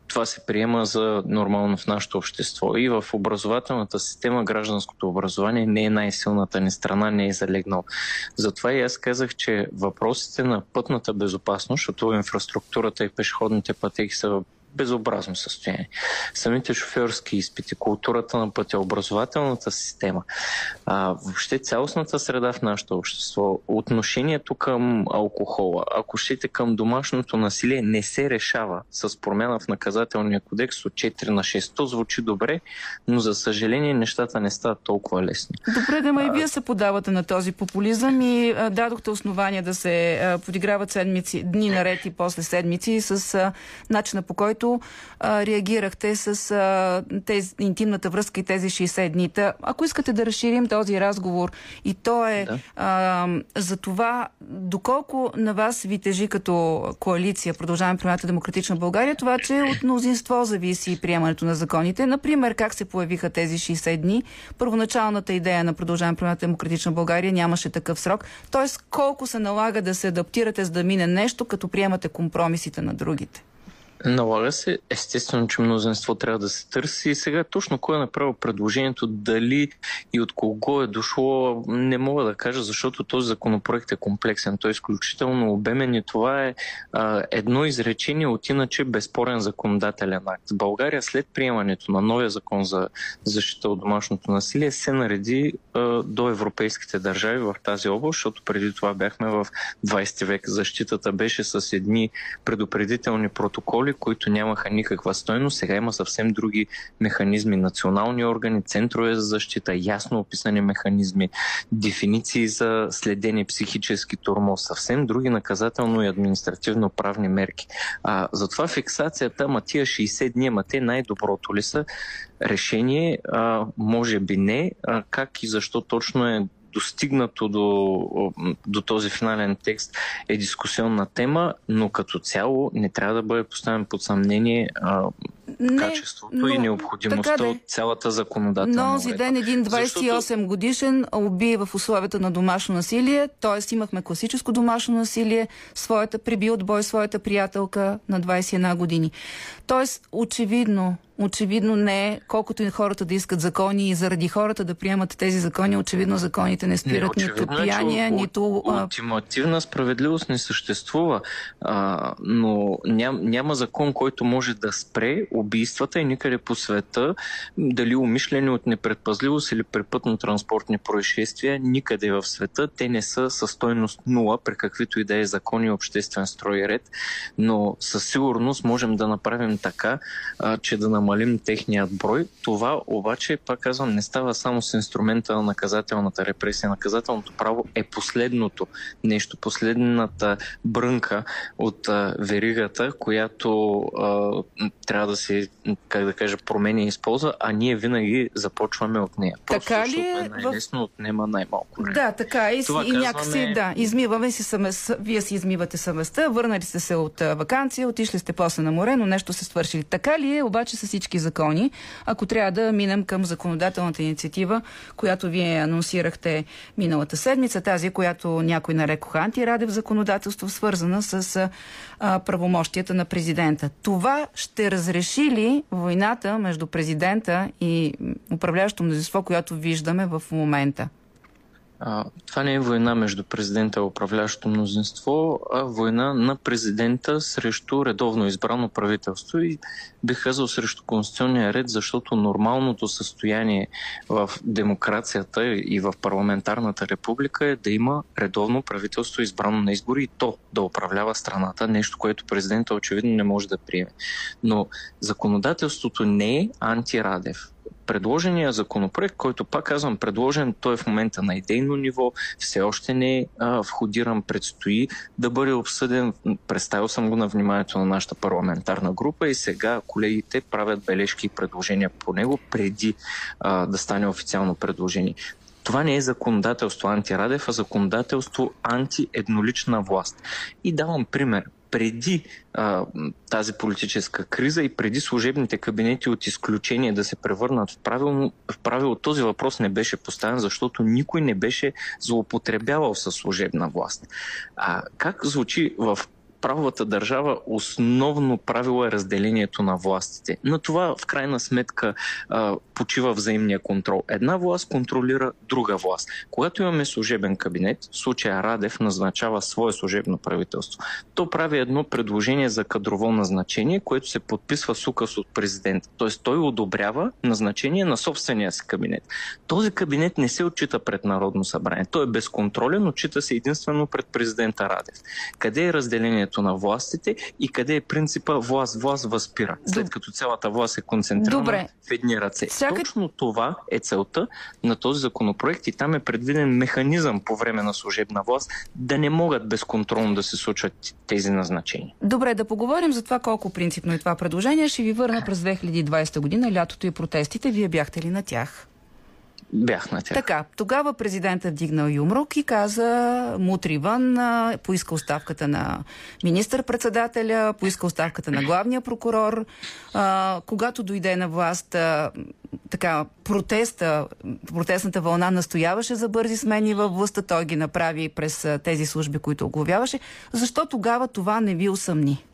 това се приема за нормално в нашето общество. И в образователната система гражданското образование не е най-силната ни страна, не е залегнал. Затова и аз казах, че въпросите на пътната безопасност, защото инфраструктурата и пешеходните пътеки са безобразно състояние. Самите шофьорски изпити, културата на пътя, образователната система, а, въобще цялостната среда в нашето общество, отношението към алкохола, ако щете към домашното насилие, не се решава с промяна в наказателния кодекс от четири на шест. То звучи добре, но за съжаление нещата не стават толкова лесни. Добре, да, ма и вие се подавате на този популизъм и а, дадохте основания да се а, подиграват седмици, дни наред и после седмици с а, начина, по който А, реагирахте с а, тези, интимната връзка и тези шейсет дни. Ако искате да разширим този разговор, и то е да. а, за това, доколко на вас ви тежи като коалиция Продължаваме Промяната, Демократична България, това, че от мнозинство зависи приемането на законите. Например, как се появиха тези шейсет дни? Първоначалната идея на Продължаваме Промяната, Демократична България нямаше такъв срок. Тоест, колко се налага да се адаптирате, за да мине нещо, като приемате компромисите на другите? Налага се. Естествено, че мнозинство трябва да се търси. И сега точно кой е направил предложението, дали и от кого е дошло, не мога да кажа, защото този законопроект е комплексен. Той е изключително обемен и това е а, едно изречение от иначе безспорен законодателен акт. България след приемането на новия закон за защита от домашното насилие се нареди а, до европейските държави в тази област, защото преди това бяхме в двайсети век. Защитата беше с едни предупредителни протоколи, които нямаха никаква стойност. Сега има съвсем други механизми. Национални органи, центрове за защита, ясно описани механизми, дефиниции за следени, психически тормоз, съвсем други наказателно и административно правни мерки. А, затова фиксацията, ма тия шейсет дни, ама те най-доброто ли са? Решение а, може би не. А, как и защо точно е достигнато до, до този финален текст е дискусионна тема, но като цяло не трябва да бъде поставен под съмнение а, не, качеството но, и необходимостта от цялата законодателна. Този ден един двайсет и осем годишен уби в условията на домашно насилие, т.е. имахме класическо домашно насилие, своята приби от бой своята приятелка на двайсет и една години. Т.е. очевидно Очевидно не е, колкото и хората да искат закони и заради хората да приемат тези закони, очевидно законите не спират не, нито пияния, е, нито... Ултимативна справедливост не съществува, а, но ням, няма закон, който може да спре убийствата и никъде по света, дали умишлени от непредпазливост или при пътно-транспортни происшествия, никъде в света те не са със стойност нула, при каквито и да е закони, обществен строй и ред, но със сигурност можем да направим така, а, че да намалим намалим техният брой. Това обаче, пак казвам, не става само с инструмента на наказателната репресия. Наказателното право е последното нещо, последната брънка от а, веригата, която а, трябва да се, как да кажа, променя и използва, а ние винаги започваме от нея. Просто така ли е най-лесно в... отнема най-малко. Не? Да, така и, това и казваме... някакси, да, измиваме си съмест, вие си измивате съместта, върнали сте се от а, ваканция, отишли сте после на море, но нещо се свършили. Така ли е обаче с всички закони, ако трябва да минем към законодателната инициатива, която вие анонсирахте миналата седмица, тази, която някой нарекоха антирадев законодателство, свързана с а, правомощията на президента. Това ще разреши ли войната между президента и управляващото мнозинство, която виждаме в момента? А, това не е война между президента и управляващото мнозинство, а война на президента срещу редовно избрано правителство и бих казал срещу конституционния ред, защото нормалното състояние в демокрацията и в парламентарната република е да има редовно правителство избрано на избори и то да управлява страната, нещо, което президента очевидно не може да приеме. Но законодателството не е антирадев. Предложения законопроект, който пак казвам предложен, той е в момента на идейно ниво, все още не е а, входиран, предстои да бъде обсъден. Представил съм го на вниманието на нашата парламентарна група и сега колегите правят бележки и предложения по него преди а, да стане официално предложение. Това не е законодателство антирадев, а законодателство антиеднолична власт. И давам пример. Преди а, тази политическа криза и преди служебните кабинети от изключение да се превърнат в правило, в правило, този въпрос не беше поставен, защото никой не беше злоупотребявал със служебна власт. А как звучи в правовата държава основно правило е разделението на властите. На това в крайна сметка а, почива взаимния контрол. Една власт контролира друга власт. Когато имаме служебен кабинет, в случая Радев назначава свое служебно правителство. То прави едно предложение за кадрово назначение, което се подписва с указ от президента. Тоест той одобрява назначение на собствения си кабинет. Този кабинет не се отчита пред Народно събрание. Той е безконтролен, отчита се единствено пред президента Радев. Къде е разделението на властите и къде е принципа власт, власт възпира, след като цялата власт е концентрирана Добре. в едни ръце. Всяка... Точно това е целта на този законопроект и там е предвиден механизъм по време на служебна власт да не могат безконтролно да се случват тези назначения. Добре, да поговорим за това колко принципно е това предложение. Ще ви върна през две хиляди и двадесета година, лятото и протестите. Вие бяхте ли на тях? Бях на тях. Така, тогава президентът вдигнал юмрук и каза мутри вън, поиска оставката на министър-председателя, поиска оставката на главния прокурор. А, когато дойде на власт, а, така, протеста, протестната вълна настояваше за бързи смени във властта, той ги направи през тези служби, които оглавяваше. Защо тогава това не ви усъмни?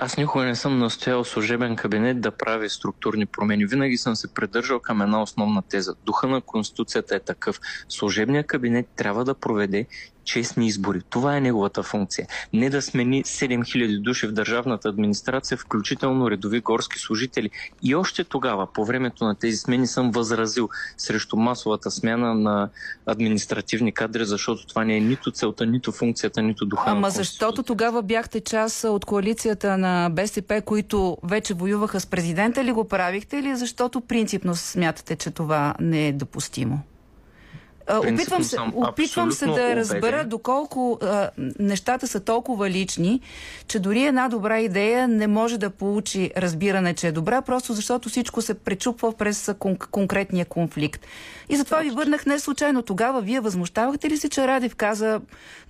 Аз никога не съм настоял служебен кабинет да прави структурни промени. Винаги съм се придържал към една основна теза. Духа на Конституцията е такъв. Служебният кабинет трябва да проведе честни избори. Това е неговата функция. Не да смени седем хиляди души в държавната администрация, включително редови горски служители. И още тогава, по времето на тези смени, съм възразил срещу масовата смяна на административни кадри, защото това не е нито целта, нито функцията, нито духа Ама на Конституцията. Защото тогава бяхте част от коалицията на БСП, които вече воюваха с президента, ли го правихте или защото принципно смятате, че това не е допустимо? Опитвам се, опитвам се да разбера доколко а, нещата са толкова лични, че дори една добра идея не може да получи разбиране, че е добра, просто защото всичко се пречупва през кон- конкретния конфликт. И затова ви върнах не случайно. Тогава вие възмущавахте ли се, че Радев каза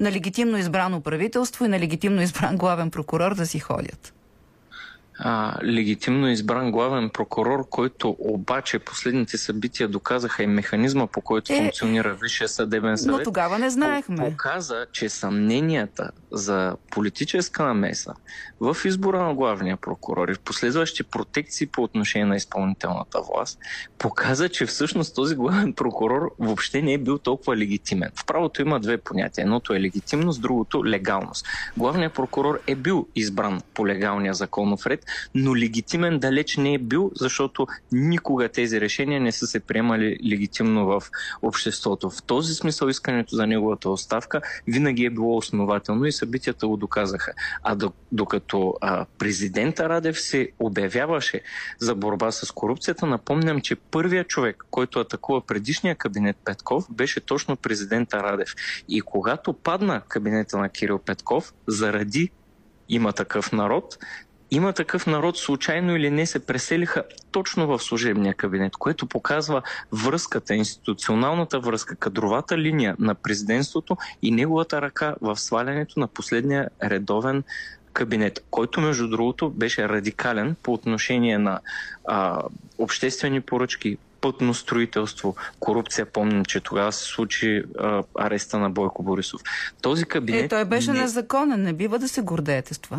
на легитимно избрано правителство и на легитимно избран главен прокурор да си ходят? А, легитимно избран главен прокурор, който обаче последните събития доказаха и механизма, по който е, функционира Висшия съдебен съвет. Но тогава не знаехме. Показа, че съмненията за политическа намеса в избора на главния прокурор и в последващи протекции по отношение на изпълнителната власт, показа, че всъщност този главен прокурор въобще не е бил толкова легитимен. В правото има две понятия. Едното е легитимност, другото легалност. Главният прокурор е бил избран по легалния законов ред, напред, но легитимен далеч не е бил, защото никога тези решения не са се приемали легитимно в обществото. В този смисъл искането за неговата оставка винаги е било основателно и събитията го доказаха. А докато президента Радев се обявяваше за борба с корупцията, напомням, че първият човек, който атакува предишния кабинет Петков, беше точно президента Радев. И когато падна кабинета на Кирил Петков, заради Има такъв народ, Има такъв народ, случайно или не, се преселиха точно в служебния кабинет, което показва връзката, институционалната връзка, кадровата линия на президентството и неговата ръка в свалянето на последния редовен кабинет, който, между другото, беше радикален по отношение на а, обществени поръчки, пътно строителство, корупция. Помним, че тогава се случи а, ареста на Бойко Борисов. Този кабинет... Е, той беше не... незаконен, не бива да се гордеете с това.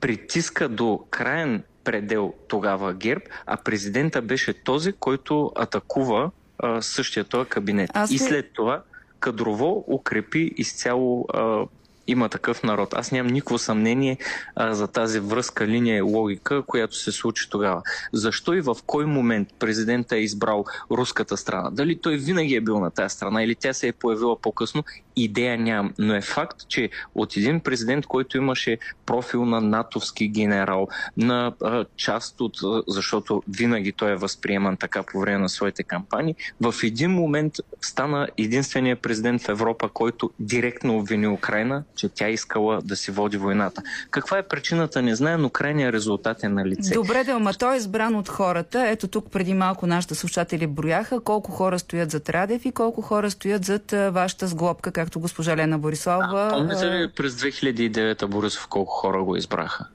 Притиска до краен предел тогава ГЕРБ, а президента беше този, който атакува а, същия този кабинет. Аз... И след това кадрово укрепи изцяло... А, Има такъв народ. Аз нямам никакво съмнение а, за тази връзка, линия и логика, която се случи тогава. Защо и в кой момент президента е избрал руската страна? Дали той винаги е бил на тази страна или тя се е появила по-късно? Идея нямам. Но е факт, че от един президент, който имаше профил на натовски генерал, на а, част от... защото винаги той е възприеман така по време на своите кампании, в един момент стана единствения президент в Европа, който директно обвини Украина, че тя искала да си води войната. Каква е причината, не знае, но крайният резултат е на лице. Добре, да, ама той е избран от хората. Ето тук преди малко нашите слушатели брояха колко хора стоят зад Радев и колко хора стоят зад вашата сглобка, както госпожа Лена Борислава. А, помните ли през две хиляди и девета Борисов колко хора го избраха?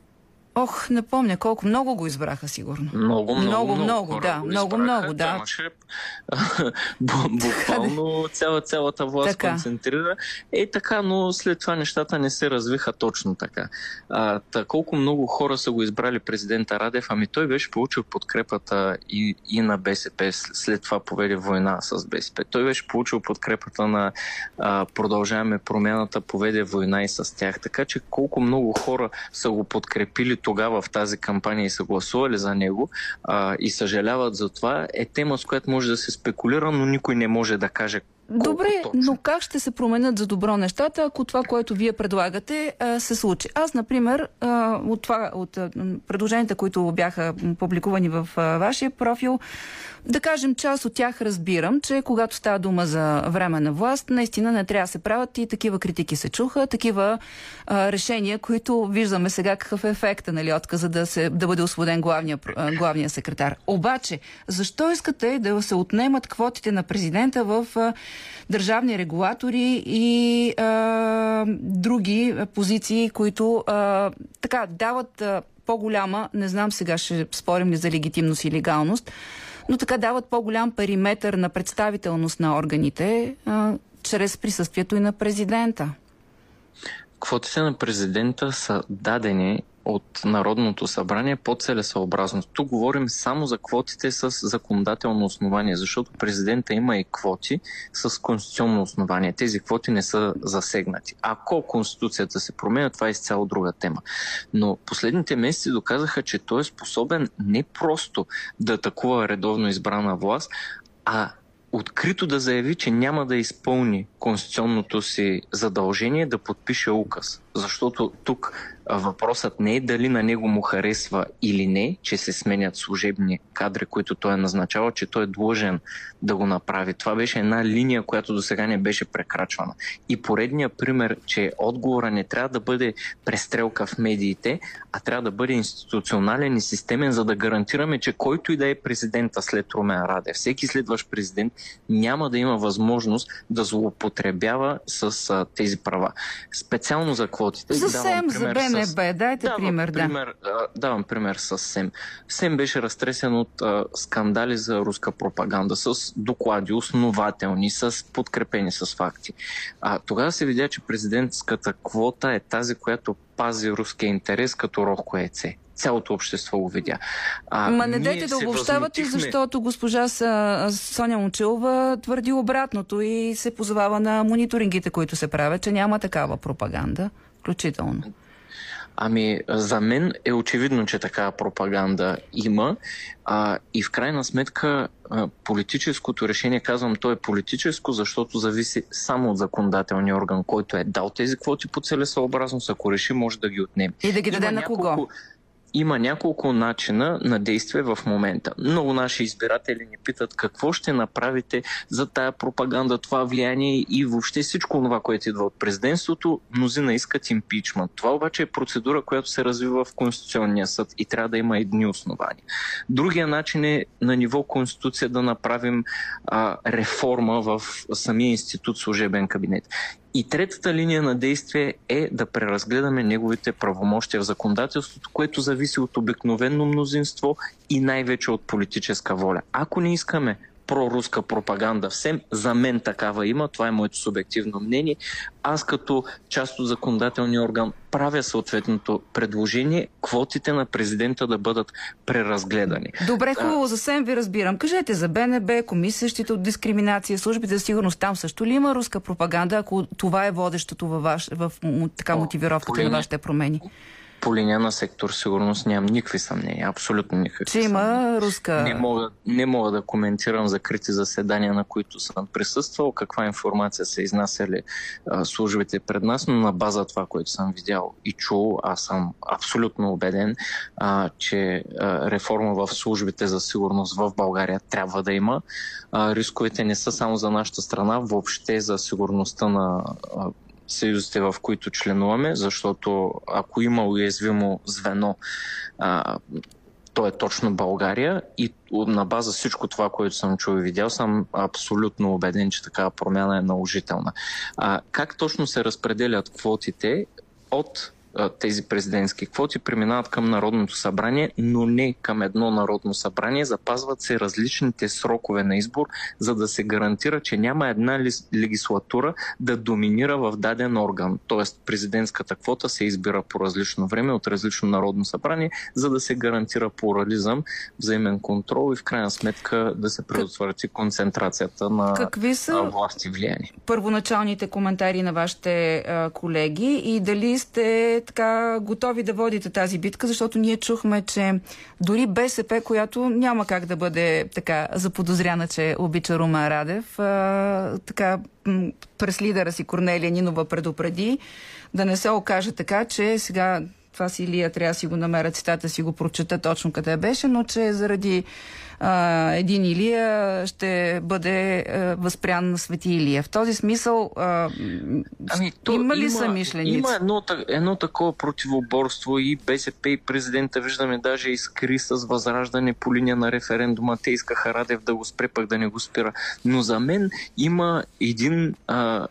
Ох, не помня колко. Много го избраха, сигурно. Много, много, много, много да. Много, много, да. Тамаше, буквално цяла, цялата власт така концентрира. Е, така, но след това нещата не се развиха точно така. А, та, колко много хора са го избрали президента Радев? Ами той беше получил подкрепата и, и на БСП. След това поведе война с БСП. Той беше получил подкрепата на а, Продължаваме промяната, поведе война и с тях. Така че колко много хора са го подкрепили тогава в тази кампания и са гласували за него а, и съжаляват за това, е тема, с която може да се спекулира, но никой не може да каже колко Добре, точно. Но как ще се променят за добро нещата, ако това, което вие предлагате, се случи? Аз, например, от, това, от предложенията, които бяха публикувани в вашия профил, да кажем, част от тях разбирам, че когато става дума за време на власт, наистина не трябва да се правят и такива критики се чуха, такива а, решения, които виждаме сега какъв е ефекта, нали, отказа да, се, да бъде освободен главния, главния секретар. Обаче, защо искате да се отнемат квотите на президента в а, държавни регулатори и а, други позиции, които а, така дават а, по-голяма, не знам сега ще спорим ли за легитимност и легалност, но така дават по-голям периметър на представителност на органите а, чрез присъствието и на президента. Квотите на президента са дадени от Народното събрание по целесъобразност. Тук говорим само за квотите с законодателно основание, защото президента има и квоти с конституционно основание. Тези квоти не са засегнати. Ако Конституцията се променя, това е изцяло друга тема. Но последните месеци доказаха, че той е способен не просто да атакува редовно избрана власт, а открито да заяви, че няма да изпълни конституционното си задължение да подпише указ. Защото тук въпросът не е дали на него му харесва или не, че се сменят служебни кадри, които той е назначавал, че той е длъжен да го направи. Това беше една линия, която досега не беше прекрачвана. И поредният пример, че отговора не трябва да бъде престрелка в медиите, а трябва да бъде институционален и системен, за да гарантираме, че който и да е президента след Румен Радев, всеки следващ президент няма да има възможност да злоупотребява с а, тези права. Специално за квотите. За СЕМ, за БНБ, дайте давам пример. пример да. Давам пример с СЕМ. СЕМ беше разтресен от а, скандали за руска пропаганда, с доклади, основателни, с подкрепени с факти. А, тогава се видя, че президентската квота е тази, която пази руския интерес като рохко яйце. Цялото общество го видя. А, Ма не дайте да обобщавате, възмутихме... защото госпожа Соня Момчилова твърди обратното и се позовава на мониторингите, които се правят, че няма такава пропаганда, включително. Ами, за мен е очевидно, че такава пропаганда има, а, и в крайна сметка а, политическото решение, казвам, то е политическо, защото зависи само от законодателния орган, който е дал тези квоти по целесъобразност, ако реши, може да ги отнеме. И да ги даде има на кого? Няколко, има няколко начина на действие в момента. Много наши избиратели ни питат какво ще направите за тая пропаганда, това влияние и въобще всичко това, което идва от президентството. Мнозина искат импичмент. Това обаче е процедура, която се развива в Конституционния съд и трябва да има едни основания. Другия начин е на ниво Конституция да направим а, реформа в самия институт служебен кабинет. И третата линия на действие е да преразгледаме неговите правомощия в законодателството, което зависи от обикновено мнозинство и най-вече от политическа воля. Ако не искаме проруска пропаганда в СЕМ, за мен такава има, това е моето субективно мнение, аз като част от законодателния орган правя съответното предложение квотите на президента да бъдат преразгледани. Добре, хубаво, за СЕМ ви разбирам. Кажете за Б Н Б, комисията от дискриминация, службите за сигурност, там също ли има руска пропаганда, ако това е водещото във ваш, в така мотивировката О, на вашите промени? По линия на сектор сигурност нямам никакви съмнения, абсолютно никакви Че има съмнения. руска... Не мога, не мога да коментирам закрити заседания, на които съм присъствал, каква информация са изнасяли а, службите пред нас, но на база това, което съм видял и чул, аз съм абсолютно убеден, а, че а, реформа в службите за сигурност в България трябва да има. А, рисковете не са само за нашата страна, въобще за сигурността на а, съюзите, в които членуваме, защото ако има уязвимо звено, а, то е точно България, и на база всичко това, което съм чул и видял, съм абсолютно убеден, че такава промяна е наложителна. А, как точно се разпределят квотите от тези президентски квоти преминават към Народното събрание, но не към едно Народно събрание. Запазват се различните срокове на избор, за да се гарантира, че няма една легислатура да доминира в даден орган. Тоест президентската квота се избира по различно време от различно Народно събрание, за да се гарантира плурализъм, взаимен контрол и в крайна сметка да се предотврати концентрацията на, какви са на власт и влияние. Първоначалните коментари на вашите колеги и дали сте така готови да водите тази битка, защото ние чухме, че дори Б С П, която няма как да бъде така заподозряна, че обича Румен Радев, а, така през лидера си Корнелия Нинова предупреди да не се окаже така, че сега това си Илия трябва да си го намеря, цитата си го прочета точно къде беше, но че заради а, един Илия ще бъде а, възпрян на Свети Илия. В този смисъл а, ами, има ли съмишленици? Има едно, едно такова противоборство и Б С П и президента, виждаме даже искри с Възраждане по линия на референдума. Те искаха Радев да го спре, пък да не го спира. Но за мен има един, а,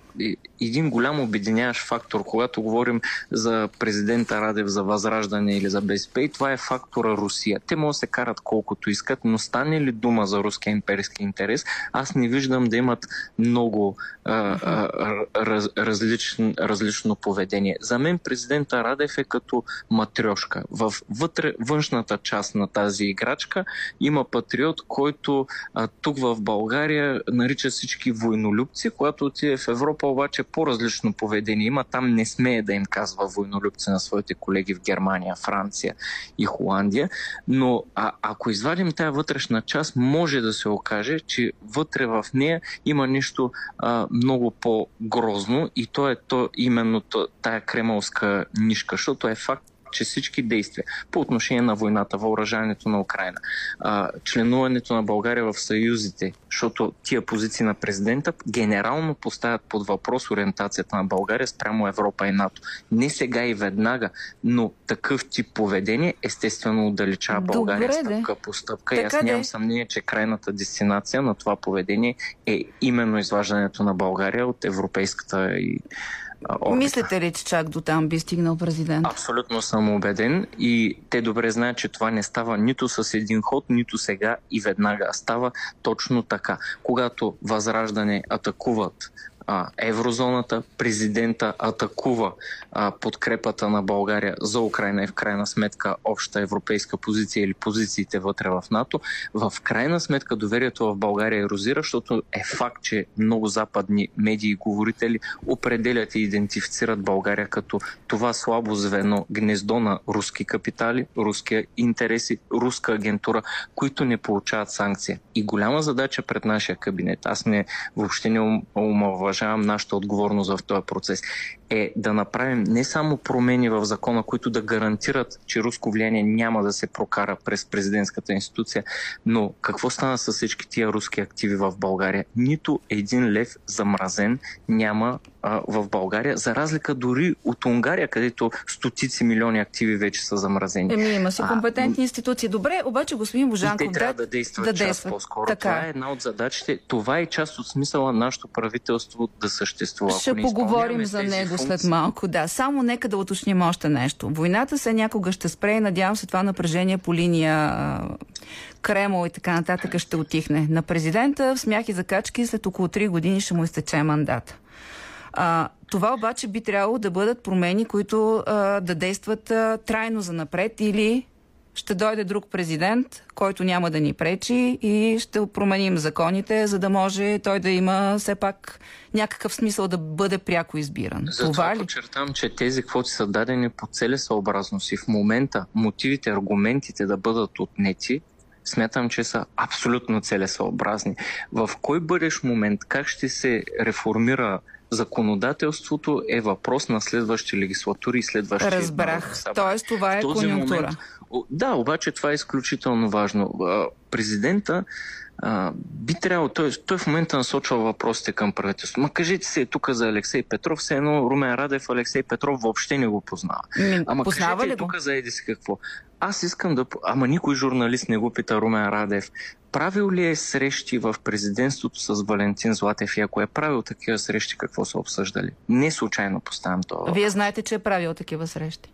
един голям обединяващ фактор, когато говорим за президента Радев, за Възраждане или за БСП, и това е фактора Русия. Те могат да се карат колкото искат, но стане ли дума за руския имперски интерес, аз не виждам да имат много а, а, раз, различно, различно поведение. За мен президента Радев е като матрешка. В вътре, външната част на тази играчка има патриот, който а, тук в България нарича всички войнолюбци, когато отиде в Европа обаче по-различно поведение има. Там не смее да им казва войнолюбци на своите колеги колеги в Германия, Франция и Холандия, но а, ако извадим тая вътрешна част, може да се окаже, че вътре в нея има нещо а, много по-грозно и то е то, именно тая кремълска нишка, защото е факт, че всички действия по отношение на войната, въоръжаването на Украина, а, членуването на България в съюзите, защото тия позиции на президента генерално поставят под въпрос ориентацията на България спрямо Европа и НАТО. Не сега и веднага, но такъв тип поведение естествено отдалечава България стъпка по стъпка. Така и аз нямам съмнение, че крайната дестинация на това поведение е именно изваждането на България от европейската и орбита. Мислите ли, че чак до там би стигнал президент? Абсолютно съм убеден и те добре знаят, че това не става нито с един ход, нито сега и веднага. Става точно така. Когато Възраждане атакуват а, еврозоната. Президента атакува а, подкрепата на България за Украина и в крайна сметка обща европейска позиция или позициите вътре в НАТО. В крайна сметка доверието в България ерозира, защото е факт, че много западни медии и говорители определят и идентифицират България като това слабо звено, гнездо на руски капитали, руски интереси, руска агентура, които не получават санкция. И голяма задача пред нашия кабинет, аз не въобще не омалважавам нашата отговорност в този процес, е да направим не само промени в закона, които да гарантират, че руско влияние няма да се прокара през президентската институция, но какво стана с всички тия руски активи в България? Нито един лев замразен няма а, в България, за разлика дори от Унгария, където стотици милиони активи вече са замразени. Еми, има си компетентни а, институции. Добре, обаче господин Божанков, те трябва да, да действат да част по-скоро. Така. Това е една от задачите. Това е част от смисъла на нашето правителство да съществува. Ще ако поговорим за него функции... след малко. Да, само нека да уточним още нещо. Войната се някога ще спре и надявам се това напрежение по линия Кремъл и така нататък ще отихне. На президента в смях и закачки след около три години ще му изтече мандат. А, това обаче би трябвало да бъдат промени, които а, да действат а, трайно за напред, или ще дойде друг президент, който няма да ни пречи и ще променим законите, за да може той да има все пак някакъв смисъл да бъде пряко избиран. Затова подчертавам, че тези квоти са дадени по целесъобразност и в момента мотивите, аргументите да бъдат отнети, смятам, че са абсолютно целесъобразни. В кой бъдещ момент, как ще се реформира законодателството, е въпрос на следващи легислатури и следващи... Разбрах. Тоест това е конюнктура. Момент... Да, обаче това е изключително важно. Президента а, би трябвало... Той, той в момента насочва въпросите към правителството. Ма кажете се тук за Алексей Петров, все едно Румен Радев, Алексей Петров въобще не го познава. М, Ама кажете и тук за еди си какво. Аз искам да... Ама никой журналист не го пита Румен Радев. Правил ли е срещи в президентството с Валентин Златев и ако е правил такива срещи, какво са обсъждали? Не случайно поставям това. Вие знаете, че е правил такива срещи.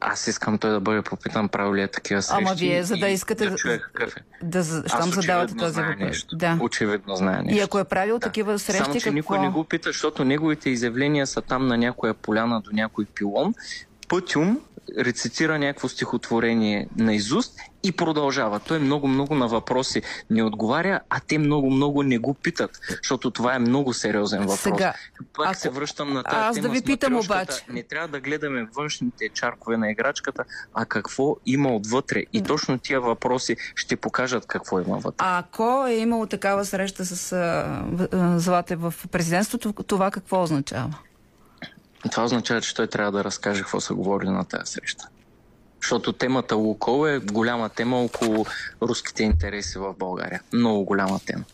Аз искам той да бъде попитан правил ли е такива срещи. Ама вие, за да искате да чуя какъв е. Да, щом задавате този въпрос. Да. Очевидно знае нещо. И ако е правил да. такива срещи, само, че какво... никой не го пита, защото неговите изявления са там на някоя поляна до някой пилон. Пътюм рецитира някакво стихотворение на изуст и продължава. Той много-много на въпроси не отговаря, а те много-много не го питат, защото това е много сериозен въпрос. Сега, Пак ако... се връщам на тази аз тема да ви с питам обаче. Не трябва да гледаме външните чаркове на играчката, а какво има отвътре. И точно тия въпроси ще покажат какво има вътре. А ако е имало такава среща с Златев в президентството, това какво означава? Това означава, че той трябва да разкаже какво са говорили на тази среща. Защото темата Лукол е голяма тема около руските интереси в България. Много голяма тема.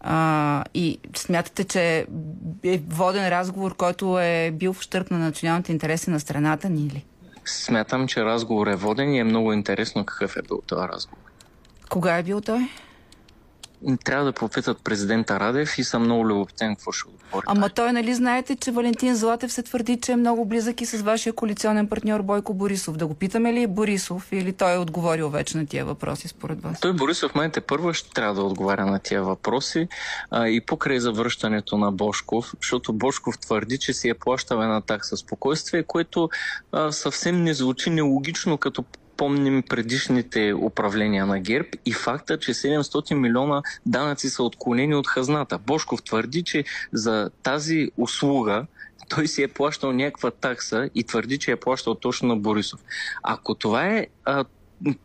А, и смятате, че е воден разговор, който е бил в ущърб на националните интереси на страната ни или? Смятам, че разговор е воден и е много интересно какъв е бил този разговор. Кога е бил той? Трябва да попитат президента Радев и съм много любопитен какво ще отговори. Ама той, нали знаете, че Валентин Златев се твърди, че е много близък и с вашия коалиционен партньор Бойко Борисов. Да го питаме ли Борисов или той е отговорил вече на тия въпроси според вас? Той Борисов в момента първо ще трябва да отговаря на тия въпроси а, и покрай завръщането на Божков, защото Божков твърди, че си е плащал една такса спокойствие, което а, съвсем не звучи нелогично, като помним предишните управления на ГЕРБ и факта, че седемстотин милиона данъци са отклонени от хазната. Божков твърди, че за тази услуга той си е плащал някаква такса и твърди, че е плащал точно на Борисов. Ако това е а,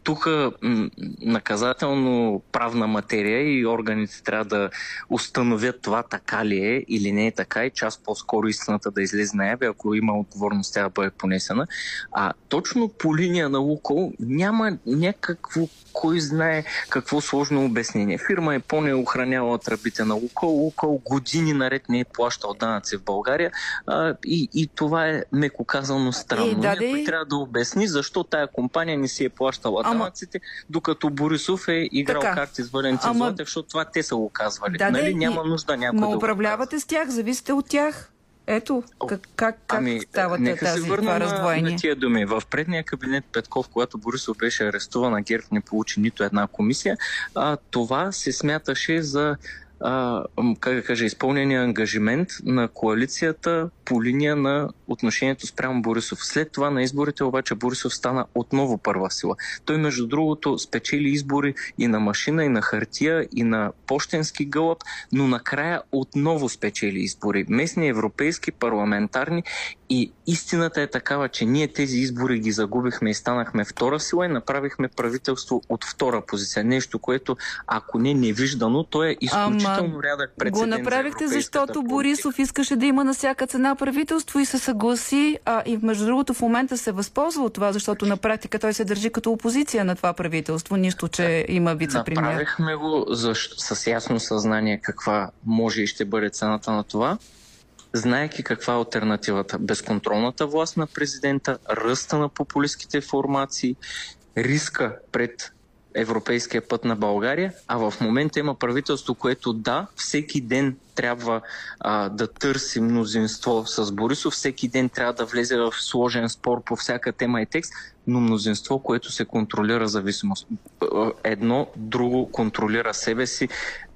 тук м- наказателно правна материя и органите трябва да установят това така ли е или не е така и част по-скоро истината да излезе наяве, ако има отговорност тя да бъде понесена. А точно по линия на Лукол няма някакво кой знае какво сложно обяснение. Фирма е по-не е охраняла тръбите на Лукол. Лукол години наред не е плащал данъци в България а, и, и това е меко казано странно. И, да, Някой и... трябва да обясни защо тая компания не си е плащала Ама... данъците, докато Борисов е играл така. карти с Валентин Ама... Златев, защото това те са го казвали. Да, нали? и... Няма нужда някой Ма да управлявате с тях, зависите от тях. Ето, как, как, как ами, става тази това раздвоение? Нека се върна на тия думи. В предния кабинет Петков, когато Борисов беше арестуван, а ГЕРБ не получи нито една комисия, а, това се смяташе за а, как да кажа, изпълнения ангажимент на коалицията по линия на отношението спрямо Борисов. След това на изборите обаче Борисов стана отново първа сила. Той, между другото, спечели избори и на машина, и на хартия, и на пощенски гълъб, но накрая отново спечели избори. Местни, европейски, парламентарни. И истината е такава, че ние тези избори ги загубихме и станахме втора сила и направихме правителство от втора позиция. Нещо, което, ако не невиждано, то е изключително Ама, рядък прецедент. Го направихте, за защото политика. Борисов искаше да има на всяка цена правителство и се съгласи, а и между другото в момента се възползва от това, защото на практика той се държи като опозиция на това правителство. Нищо, че има вице-премиер. Направихме го за, с ясно съзнание каква може и ще бъде цената на това. Знаейки каква е алтернативата? Безконтролната власт на президента, ръста на популистските формации, риска пред европейския път на България, а в момента има правителство, което да, всеки ден трябва а, да търси мнозинство с Борисов, всеки ден трябва да влезе в сложен спор по всяка тема и текст, но мнозинство, което се контролира зависимост. Едно, друго контролира себе си.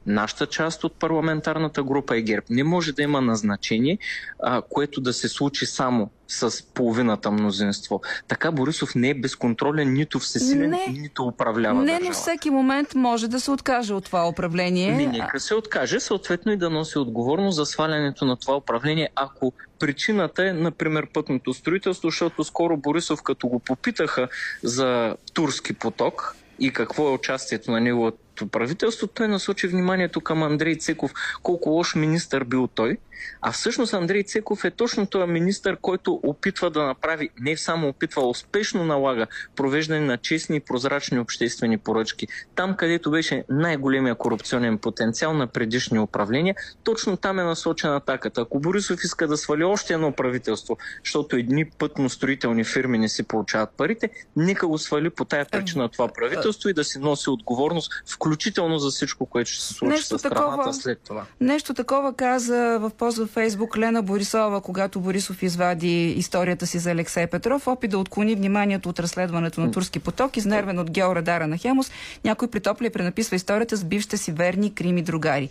Нашата част от парламентарната група е ГЕРБ. Не може да има назначение, а, което да се случи само с половината мнозинство. Така Борисов не е безконтролен, нито всесилен, не, нито управлява не, държавата. Не, но всеки момент може да се откаже от това управление. Не, нека се откаже, съответно и да носи отговорност за свалянето на това управление, ако причината е, например, пътното строителство, защото скоро Борисов, като го попитаха за турски поток и какво е участието на неговото правителството, той насочи вниманието към Андрей Цеков, колко лош министър бил той. А всъщност Андрей Цеков е точно този министър, който опитва да направи, не само опитва, успешно налага провеждане на честни и прозрачни обществени поръчки. Там, където беше най-големия корупционен потенциал на предишни управления, точно там е насочена атаката. Ако Борисов иска да свали още едно правителство, защото едни пътностроителни фирми не си получават парите, нека го свали по тая причина това правителство и да си носи отговорност, включително за всичко, което ще се случи със страната след това. Нещо такова каза в пост във Фейсбук Лена Борисова, когато Борисов извади историята си за Алексей Петров, опит да отклони вниманието от разследването на турски поток, изнервен от георадара на Хемус. Някой притопля и пренаписва историята с бившите си верни крими другари.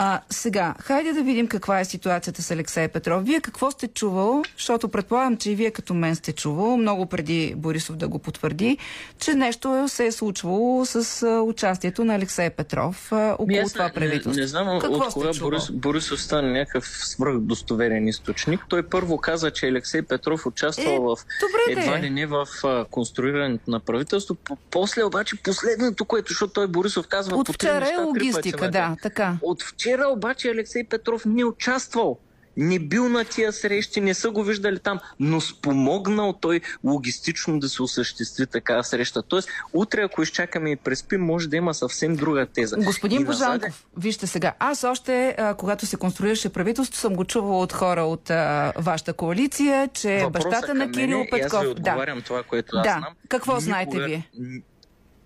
А, сега, хайде да видим каква е ситуацията с Алексей Петров. Вие какво сте чувал, защото предполагам, че и вие като мен сте чувал, много преди Борисов да го потвърди, че нещо се е случвало с участието на Алексей Петров около не, това правителство. Не, не знам какво от кога Борис, Борисов стана някакъв свръхдостоверен източник. Той първо каза, че Алексей Петров участвал е, в добре, едва ли не в конструирането на правителство. После обаче последното, което, защото той Борисов казва от вчера е логистика, пъти, да, така. От вчера обаче Алексей Петров не участвал, не бил на тия срещи, не са го виждали там, но спомогнал той логистично да се осъществи такава среща. Тоест, утре, ако изчакаме и преспим, може да има съвсем друга теза. Господин Божанков, вижте сега, аз още, а, когато се конструираше правителство, съм го чувала от хора от а, вашата коалиция, че въпроса бащата на Кирил Петков... Аз ви отговарям да. това, което да. аз знам. Какво никога... знаете вие?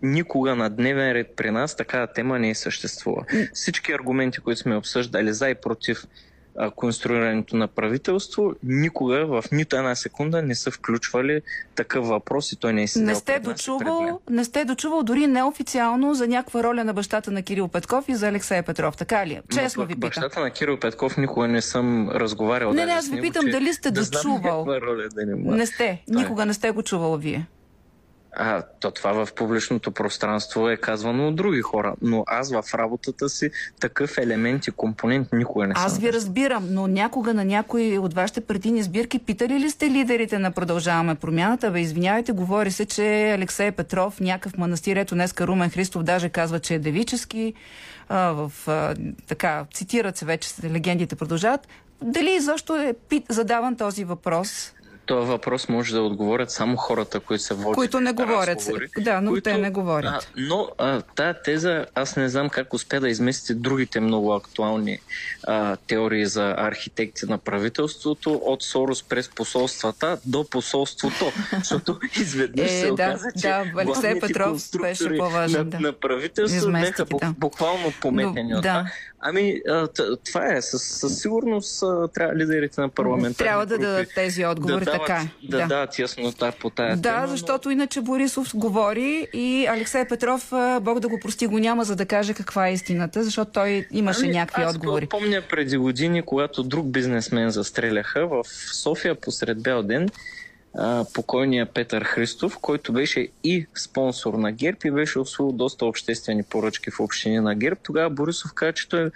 Никога на дневен ред при нас такава тема не е съществува. Всички аргументи, които сме обсъждали за и против а, конструирането на правителство, никога в нито една секунда не са включвали такъв въпрос и той не е седял. Не сте дочувал, не сте дочувал дори неофициално за някаква роля на бащата на Кирил Петков и за Алексей Петров, така ли? Честно ви питам. Бащата на Кирил Петков никога не съм разговарял. Не, не, аз ви питам него, дали сте да дочувал. Роля, да не, не сте, никога не сте го чувал вие. А, то това в публичното пространство е казвано от други хора, но аз в работата си такъв елемент и компонент никога не съм. Аз ви разбирам, но някога на някои от вашите партийни сбирки питали ли сте лидерите на Продължаваме промяната? Бе, извинявайте, говори се, че Алексей Петров, някакъв манастир, ето днеска Румен Христов даже казва, че е девически, а, в, а, така, цитират се вече, легендите продължават. Дали и защо е пит, задаван този въпрос? Това въпрос може да отговорят само хората, които са водили. Които не говорят. Да, но които, те не говорят. А, но а, тая теза, аз не знам как успя да изместите другите много актуални а, теории за архитекти на правителството, от Сорос през посолствата до посолството. Защото изведнъж е, се да, оказа, че да, главните Петров конструктори на, да. на правителството бяха буквално пометени от това. Ами, а, това е. Със, със сигурност а, трябва лидерите на парламентарни групи трябва да дадат тези отговори. Да, така. Да, да, да, тяснота по тая да, тема, защото но... иначе Борисов говори и Алексей Петров, Бог да го прости, го няма, за да каже каква е истината, защото той имаше ами, някакви аз отговори. Аз помня преди години, когато друг бизнесмен застреляха в София посред бял ден, покойния Петър Христов, който беше и спонсор на ГЕРБ и беше освоил доста обществени поръчки в общини на ГЕРБ. Тогава Борисов каза, че той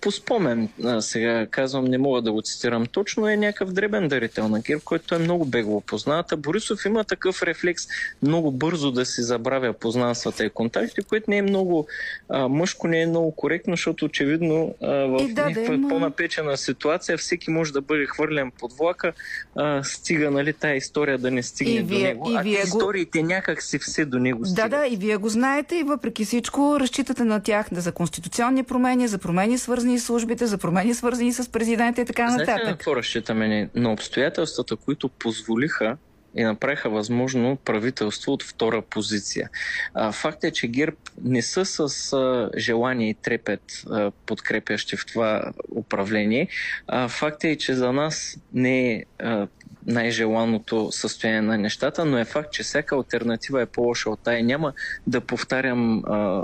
по спомен, сега казвам, не мога да го цитирам точно, е някакъв дребен дарител на ГЕРБ, който той много бегло познават. А Борисов има такъв рефлекс много бързо да си забравя познанствата и контакти, което не е много а, мъжко, не е много коректно, защото очевидно а, в да, някаква да, по-напечена ситуация всеки може да бъде хвърлен под влака, а, стига, нали, тая история да не стигне вие, до него. А историите го... някак си все до него стигат. Да, да, и вие го знаете и въпреки всичко разчитате на тях за конституционни промени, за промени свързани с службите, за промени свързани с президента и така нататък. Знаете на какво разчитаме? На обстоятелствата, които позволиха и направиха възможно правителство от втора позиция. А, факт е, че ГЕРБ не са с а, желание и трепет а, подкрепящи в това управление. А, факт е, че за нас не е а, най-желаното състояние на нещата, но е факт, че всяка алтернатива е по-лоша от тая. Няма да повтарям а,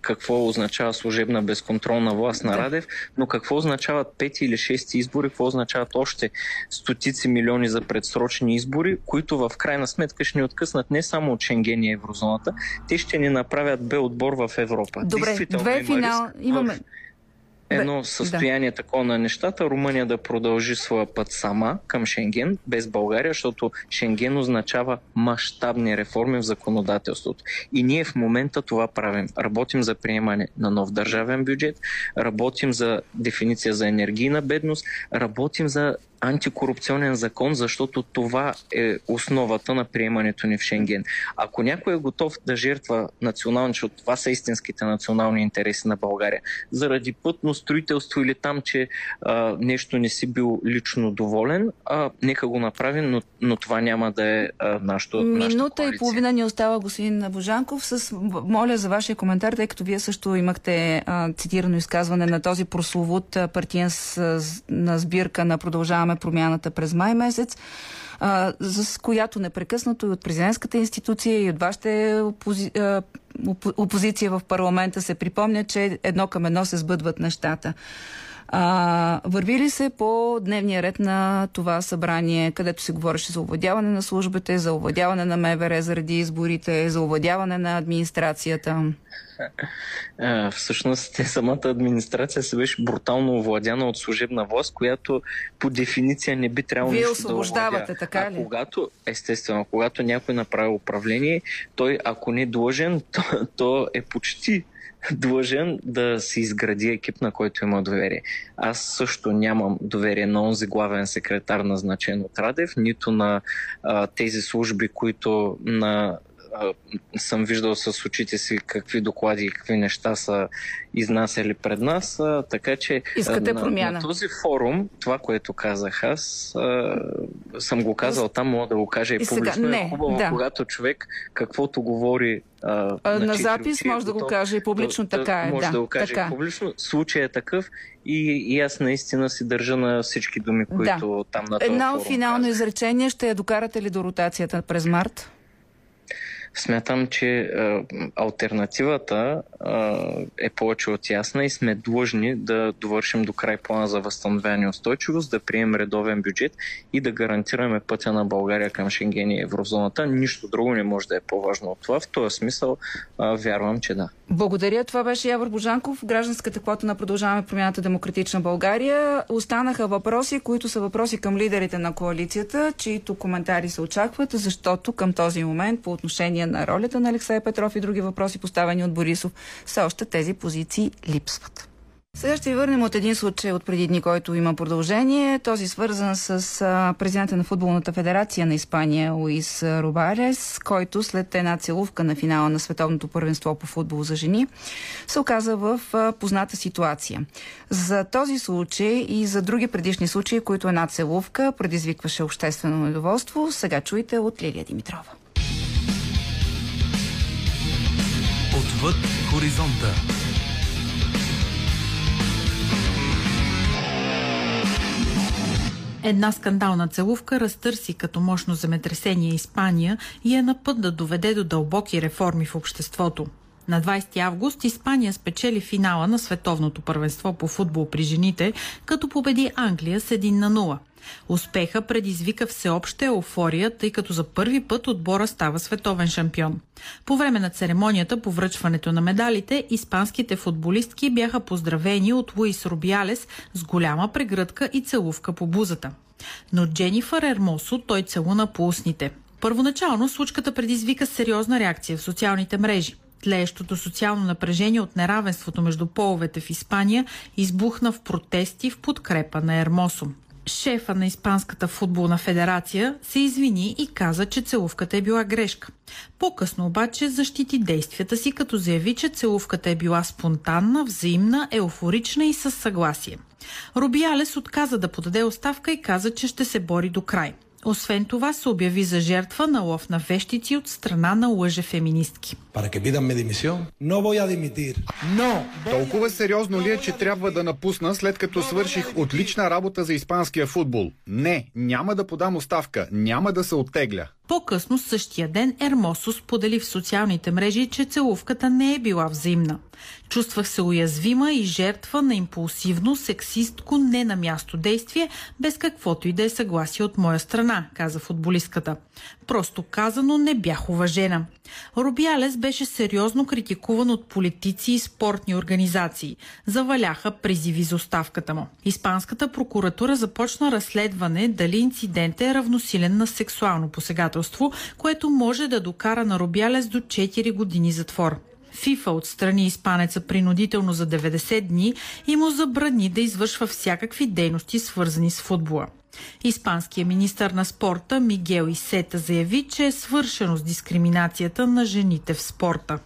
какво означава служебна безконтролна власт на Радев, но какво означават пети или шести избори, какво означават още стотици милиони за предсрочни избори, които в крайна сметка ще ни откъснат не само от Шенген и еврозоната, те ще ни направят бе отбор в Европа. Добре, две финал имаме. Едно състояние да. Такова на нещата, Румъния да продължи своя път сама към Шенген, без България, защото Шенген означава мащабни реформи в законодателството. И ние в момента това правим. Работим за приемане на нов държавен бюджет, работим за дефиниция за енергийна бедност, работим за антикорупционен закон, защото това е основата на приемането ни в Шенген. Ако някой е готов да жертва национални, защото това са истинските национални интереси на България, заради пътно строителство или там, че а, нещо не си бил лично доволен, а, нека го направи, но, но това няма да е а, нашото. Минута и половина ни остава, господин Божанков. С, моля за вашия коментар, тъй като вие също имахте а, цитирано изказване на този прословут партиен с, на сбирка на Продължаваме Промяната през май месец, а, с която непрекъснато и от президентската институция, и от вашите опози... опо... опозиция в парламента се припомня, че едно към едно се сбъдват нещата. А, върви ли се по дневния ред на това събрание, където се говореше за овладяване на службите, за овладяване на МВР заради изборите, за овладяване на администрацията? А, всъщност самата администрация се беше брутално овладяна от служебна власт, която по дефиниция не би трябвало да освобождавате, така ли? А когато, естествено, когато някой направи управление, той ако не е длъжен, то, то е почти длъжен да се изгради екип, на който има доверие. Аз също нямам доверие на онзи главен секретар, назначен от Радев, нито на а, тези служби, които на съм виждал с очите си какви доклади и какви неща са изнасяли пред нас, така че на, на този форум, това, което казах аз, съм го казал там, мога да го кажа и, и публично. Не, е хубаво, да. Когато човек каквото говори а, а, на, на запис, може готов, да го каже и публично, да, така е. Може да, да го каже така. И публично. Случай е такъв и, и аз наистина си държа на всички думи, които да. Там на този Една форум. Едно финално казах. Изречение, ще я докарате ли до ротацията през март? Смятам, че а, альтернативата а, е повече от ясна и сме длъжни да довършим до край плана за възстановяване и устойчивост, да приемем редовен бюджет и да гарантираме пътя на България към Шенген и еврозоната. Нищо друго не може да е по-важно от това. В този смисъл а, вярвам, че да. Благодаря. Това беше Явор Божанков, гражданската квота на Продължаваме Промяната Демократична България. Останаха въпроси, които са въпроси към лидерите на коалицията, чието коментари се очакват, защото към този момент по отношение на ролята на Алексей Петров и други въпроси, поставени от Борисов, все още тези позиции липсват. Сега ще ви върнем от един случай от преди дни, който има продължение. Този свързан с президента на Футболната федерация на Испания Луис Робарес, който след една целувка на финала на Световното първенство по футбол за жени се оказа в позната ситуация. За този случай и за други предишни случаи, които една целувка предизвикваше обществено недоволство, сега чуйте от Лилия Димитрова. Отвъд хоризонта. Една скандална целувка разтърси като мощно земетресение Испания и е на път да доведе до дълбоки реформи в обществото. На двадесети август Испания спечели финала на световното първенство по футбол при жените, като победи Англия с едно на нула. Успеха предизвика всеобща еуфория, тъй като за първи път отбора става световен шампион. По време на церемонията по връчването на медалите, испанските футболистки бяха поздравени от Луис Рубиалес с голяма прегръдка и целувка по бузата. Но Дженифър Ермосо той целуна по устните. Първоначално случката предизвика сериозна реакция в социалните мрежи. Тлеещото социално напрежение от неравенството между половете в Испания избухна в протести в подкрепа на Ермосо. Шефа на Испанската футболна федерация се извини и каза, че целувката е била грешка. По-късно обаче защити действията си, като заяви, че целувката е била спонтанна, взаимна, еуфорична и със съгласие. Рубиалес отказа да подаде оставка и каза, че ще се бори до край. Освен това се обяви за жертва на лов на вещици от страна на лъжефеминистки. Но толкова сериозно ли е, че трябва да напусна, след като свърших отлична работа за испанския футбол? Не, няма да подам оставка, няма да се оттегля. По-късно същия ден Ермосо сподели в социалните мрежи, че целувката не е била взаимна. Чувствах се уязвима и жертва на импулсивно, сексистко, не на място действие, без каквото и да е съгласие от моя страна, каза футболистката. Просто казано, не бях уважена. Рубиалес беше сериозно критикуван от политици и спортни организации. Заваляха призиви за оставката му. Испанската прокуратура започна разследване дали инцидентът е равносилен на сексуално посегателство, което може да докара на Рубиалес до четири години затвор. ФИФА отстрани испанеца принудително за деветдесет дни и му забрани да извършва всякакви дейности, свързани с футбола. Испанският министър на спорта Мигел Исета заяви, че е свършено с дискриминацията на жените в спорта.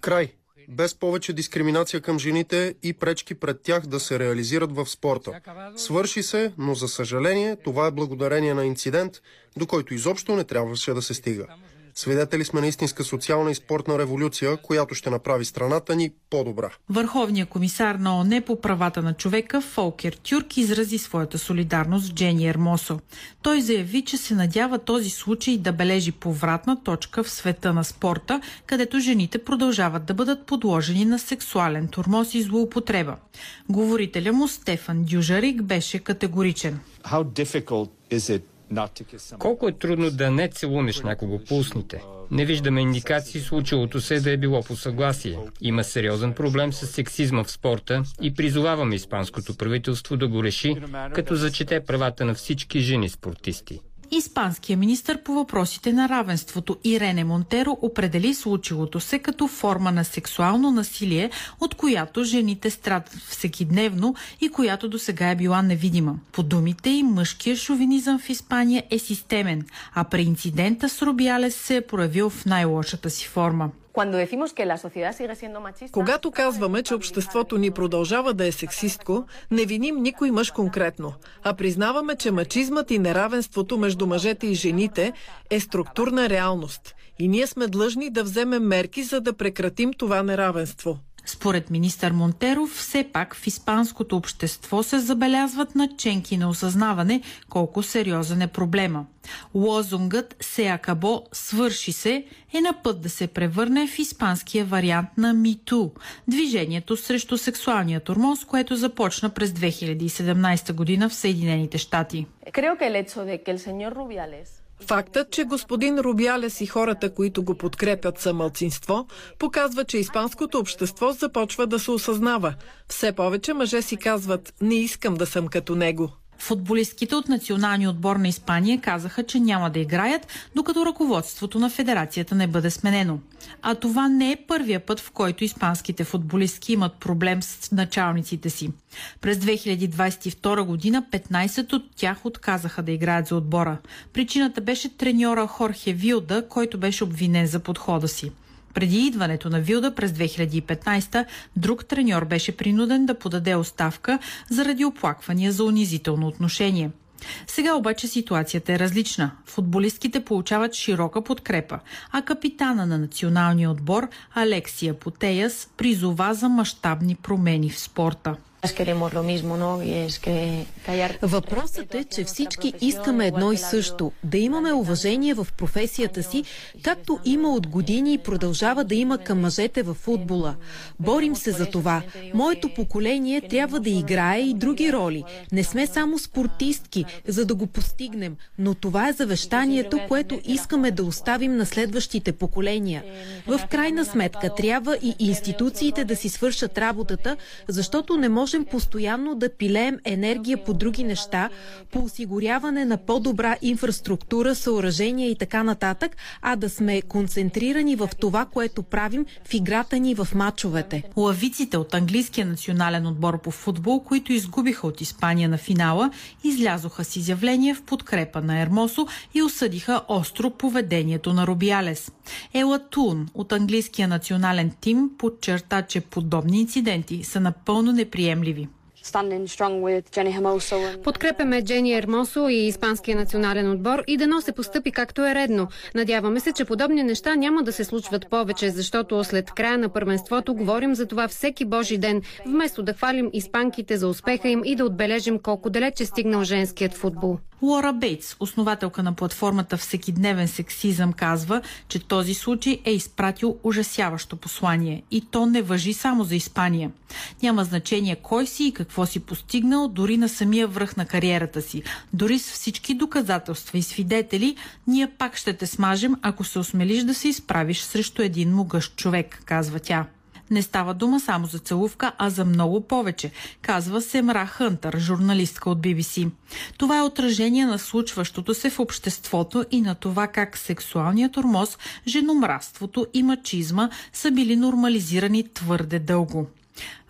Край! Без повече дискриминация към жените и пречки пред тях да се реализират в спорта. Свърши се, но за съжаление това е благодарение на инцидент, до който изобщо не трябваше да се стига. Свидетели сме на истинска социална и спортна революция, която ще направи страната ни по-добра. Върховният комисар на ООН по правата на човека Фолкер Тюрк изрази своята солидарност с Джени Ермосо. Той заяви, че се надява този случай да бележи повратна точка в света на спорта, където жените продължават да бъдат подложени на сексуален тормоз и злоупотреба. Говорителя му Стефан Дюжарик беше категоричен. How difficult is it? Колко е трудно да не целунеш някого по устните. Не виждаме индикации случилото се да е било по съгласие. Има сериозен проблем с сексизма в спорта и призоваваме испанското правителство да го реши, като зачете правата на всички жени спортисти. Испанският министър по въпросите на равенството Ирене Монтеро определи случилото се като форма на сексуално насилие, от която жените страдат всекидневно и която досега е била невидима. По думите й, мъжкият шовинизъм в Испания е системен, а при инцидента с Рубиалес се е проявил в най-лошата си форма. Когато казваме, че обществото ни продължава да е сексистко, не виним никой мъж конкретно, а признаваме, че мачизмът и неравенството между мъжете и жените е структурна реалност. И ние сме длъжни да вземем мерки, за да прекратим това неравенство. Според министър Монтеров, все пак в испанското общество се забелязват наченки на осъзнаване колко сериозен е проблема. Лозунгът «Се акабо, свърши се» е на път да се превърне в испанския вариант на MeToo – движението срещу сексуалния тормоз, което започна през две хиляди и седемнадесета година в Съединените щати. Фактът, че господин Рубиалес и хората, които го подкрепят, са малцинство, показва, че испанското общество започва да се осъзнава. Все повече мъже си казват «Не искам да съм като него». Футболистките от националния отбор на Испания казаха, че няма да играят, докато ръководството на федерацията не бъде сменено. А това не е първия път, в който испанските футболистки имат проблем с началниците си. През две хиляди двадесет и втора година петнадесет от тях отказаха да играят за отбора. Причината беше треньора Хорхе Вилда, който беше обвинен за подхода си. Преди идването на Вилда през две хиляди и петнадесета друг треньор беше принуден да подаде оставка заради оплаквания за унизително отношение. Сега обаче ситуацията е различна. Футболистките получават широка подкрепа, а капитана на националния отбор Алексия Потеяс призова за мащабни промени в спорта. Въпросът е, че всички искаме едно и също – да имаме уважение в професията си, както има от години и продължава да има към мъжете във футбола. Борим се за това. Моето поколение трябва да играе и други роли. Не сме само спортистки, за да го постигнем, но това е завещанието, което искаме да оставим на следващите поколения. В крайна сметка трябва и институциите да си свършат работата, защото не може можем постоянно да пилеем енергия по други неща, по осигуряване на по-добра инфраструктура, съоръжения и така нататък, а да сме концентрирани в това, което правим в играта ни в мачовете. Лавиците от английския национален отбор по футбол, които изгубиха от Испания на финала, излязоха с изявление в подкрепа на Ермосо и осъдиха остро поведението на Робиалес. Ела Тун от английския национален тим подчерта, че подобни инциденти са напълно неприемливи. Подкрепяме Джени Ермосо и испанския национален отбор и дано се постъпи както е редно. Надяваме се, че подобни неща няма да се случват повече, защото след края на първенството говорим за това всеки божи ден, вместо да хвалим испанките за успеха им и да отбележим колко далеч е стигнал женският футбол. Лора Бейтс, основателка на платформата Всекидневен сексизъм, казва, че този случай е изпратил ужасяващо послание. И то не важи само за Испания. Няма значение кой си и какво си постигнал, дори на самия връх на кариерата си. Дори с всички доказателства и свидетели, ние пак ще те смажем, ако се осмелиш да се изправиш срещу един могъщ човек, казва тя. Не става дума само за целувка, а за много повече, казва Семра Хънтър, журналистка от Би Би Си. Това е отражение на случващото се в обществото и на това как сексуалният тормоз, женомраството и мачизма са били нормализирани твърде дълго.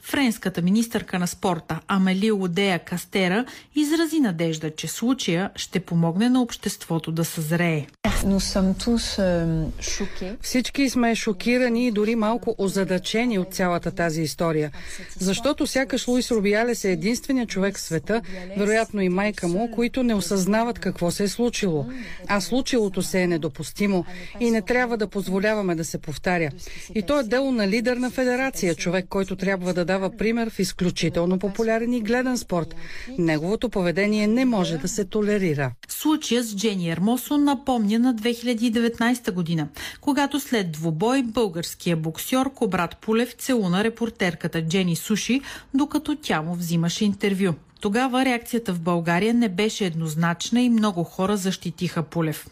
Френската министърка на спорта Амели Лудея Кастера изрази надежда, че случая ще помогне на обществото да съзрее. Всички сме шокирани и дори малко озадачени от цялата тази история, защото сякаш Луис Робиалес е единственият човек в света, вероятно и майка му, които не осъзнават какво се е случило. А случилото се е недопустимо и не трябва да позволяваме да се повтаря. И то е дело на лидер на федерация, човек, който трябва да дава пример в изключително популярен и гледан спорт. Неговото поведение не може да се толерира. Случая с Джени Ермосо напомня на две хиляди и деветнадесета година, когато след двубой българския боксьор Кобрат Пулев целуна репортерката Джени Суши, докато тя му взимаше интервю. Тогава реакцията в България не беше еднозначна и много хора защитиха Пулев.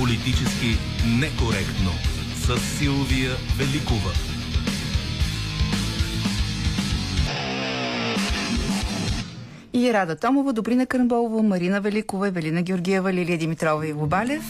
Политически некоректно с Силвия Великова. И Рада Томова, Добрина Карамболова, Марина Великова, Евелина Георгиева, Лилия Димитрова и Иво Балев.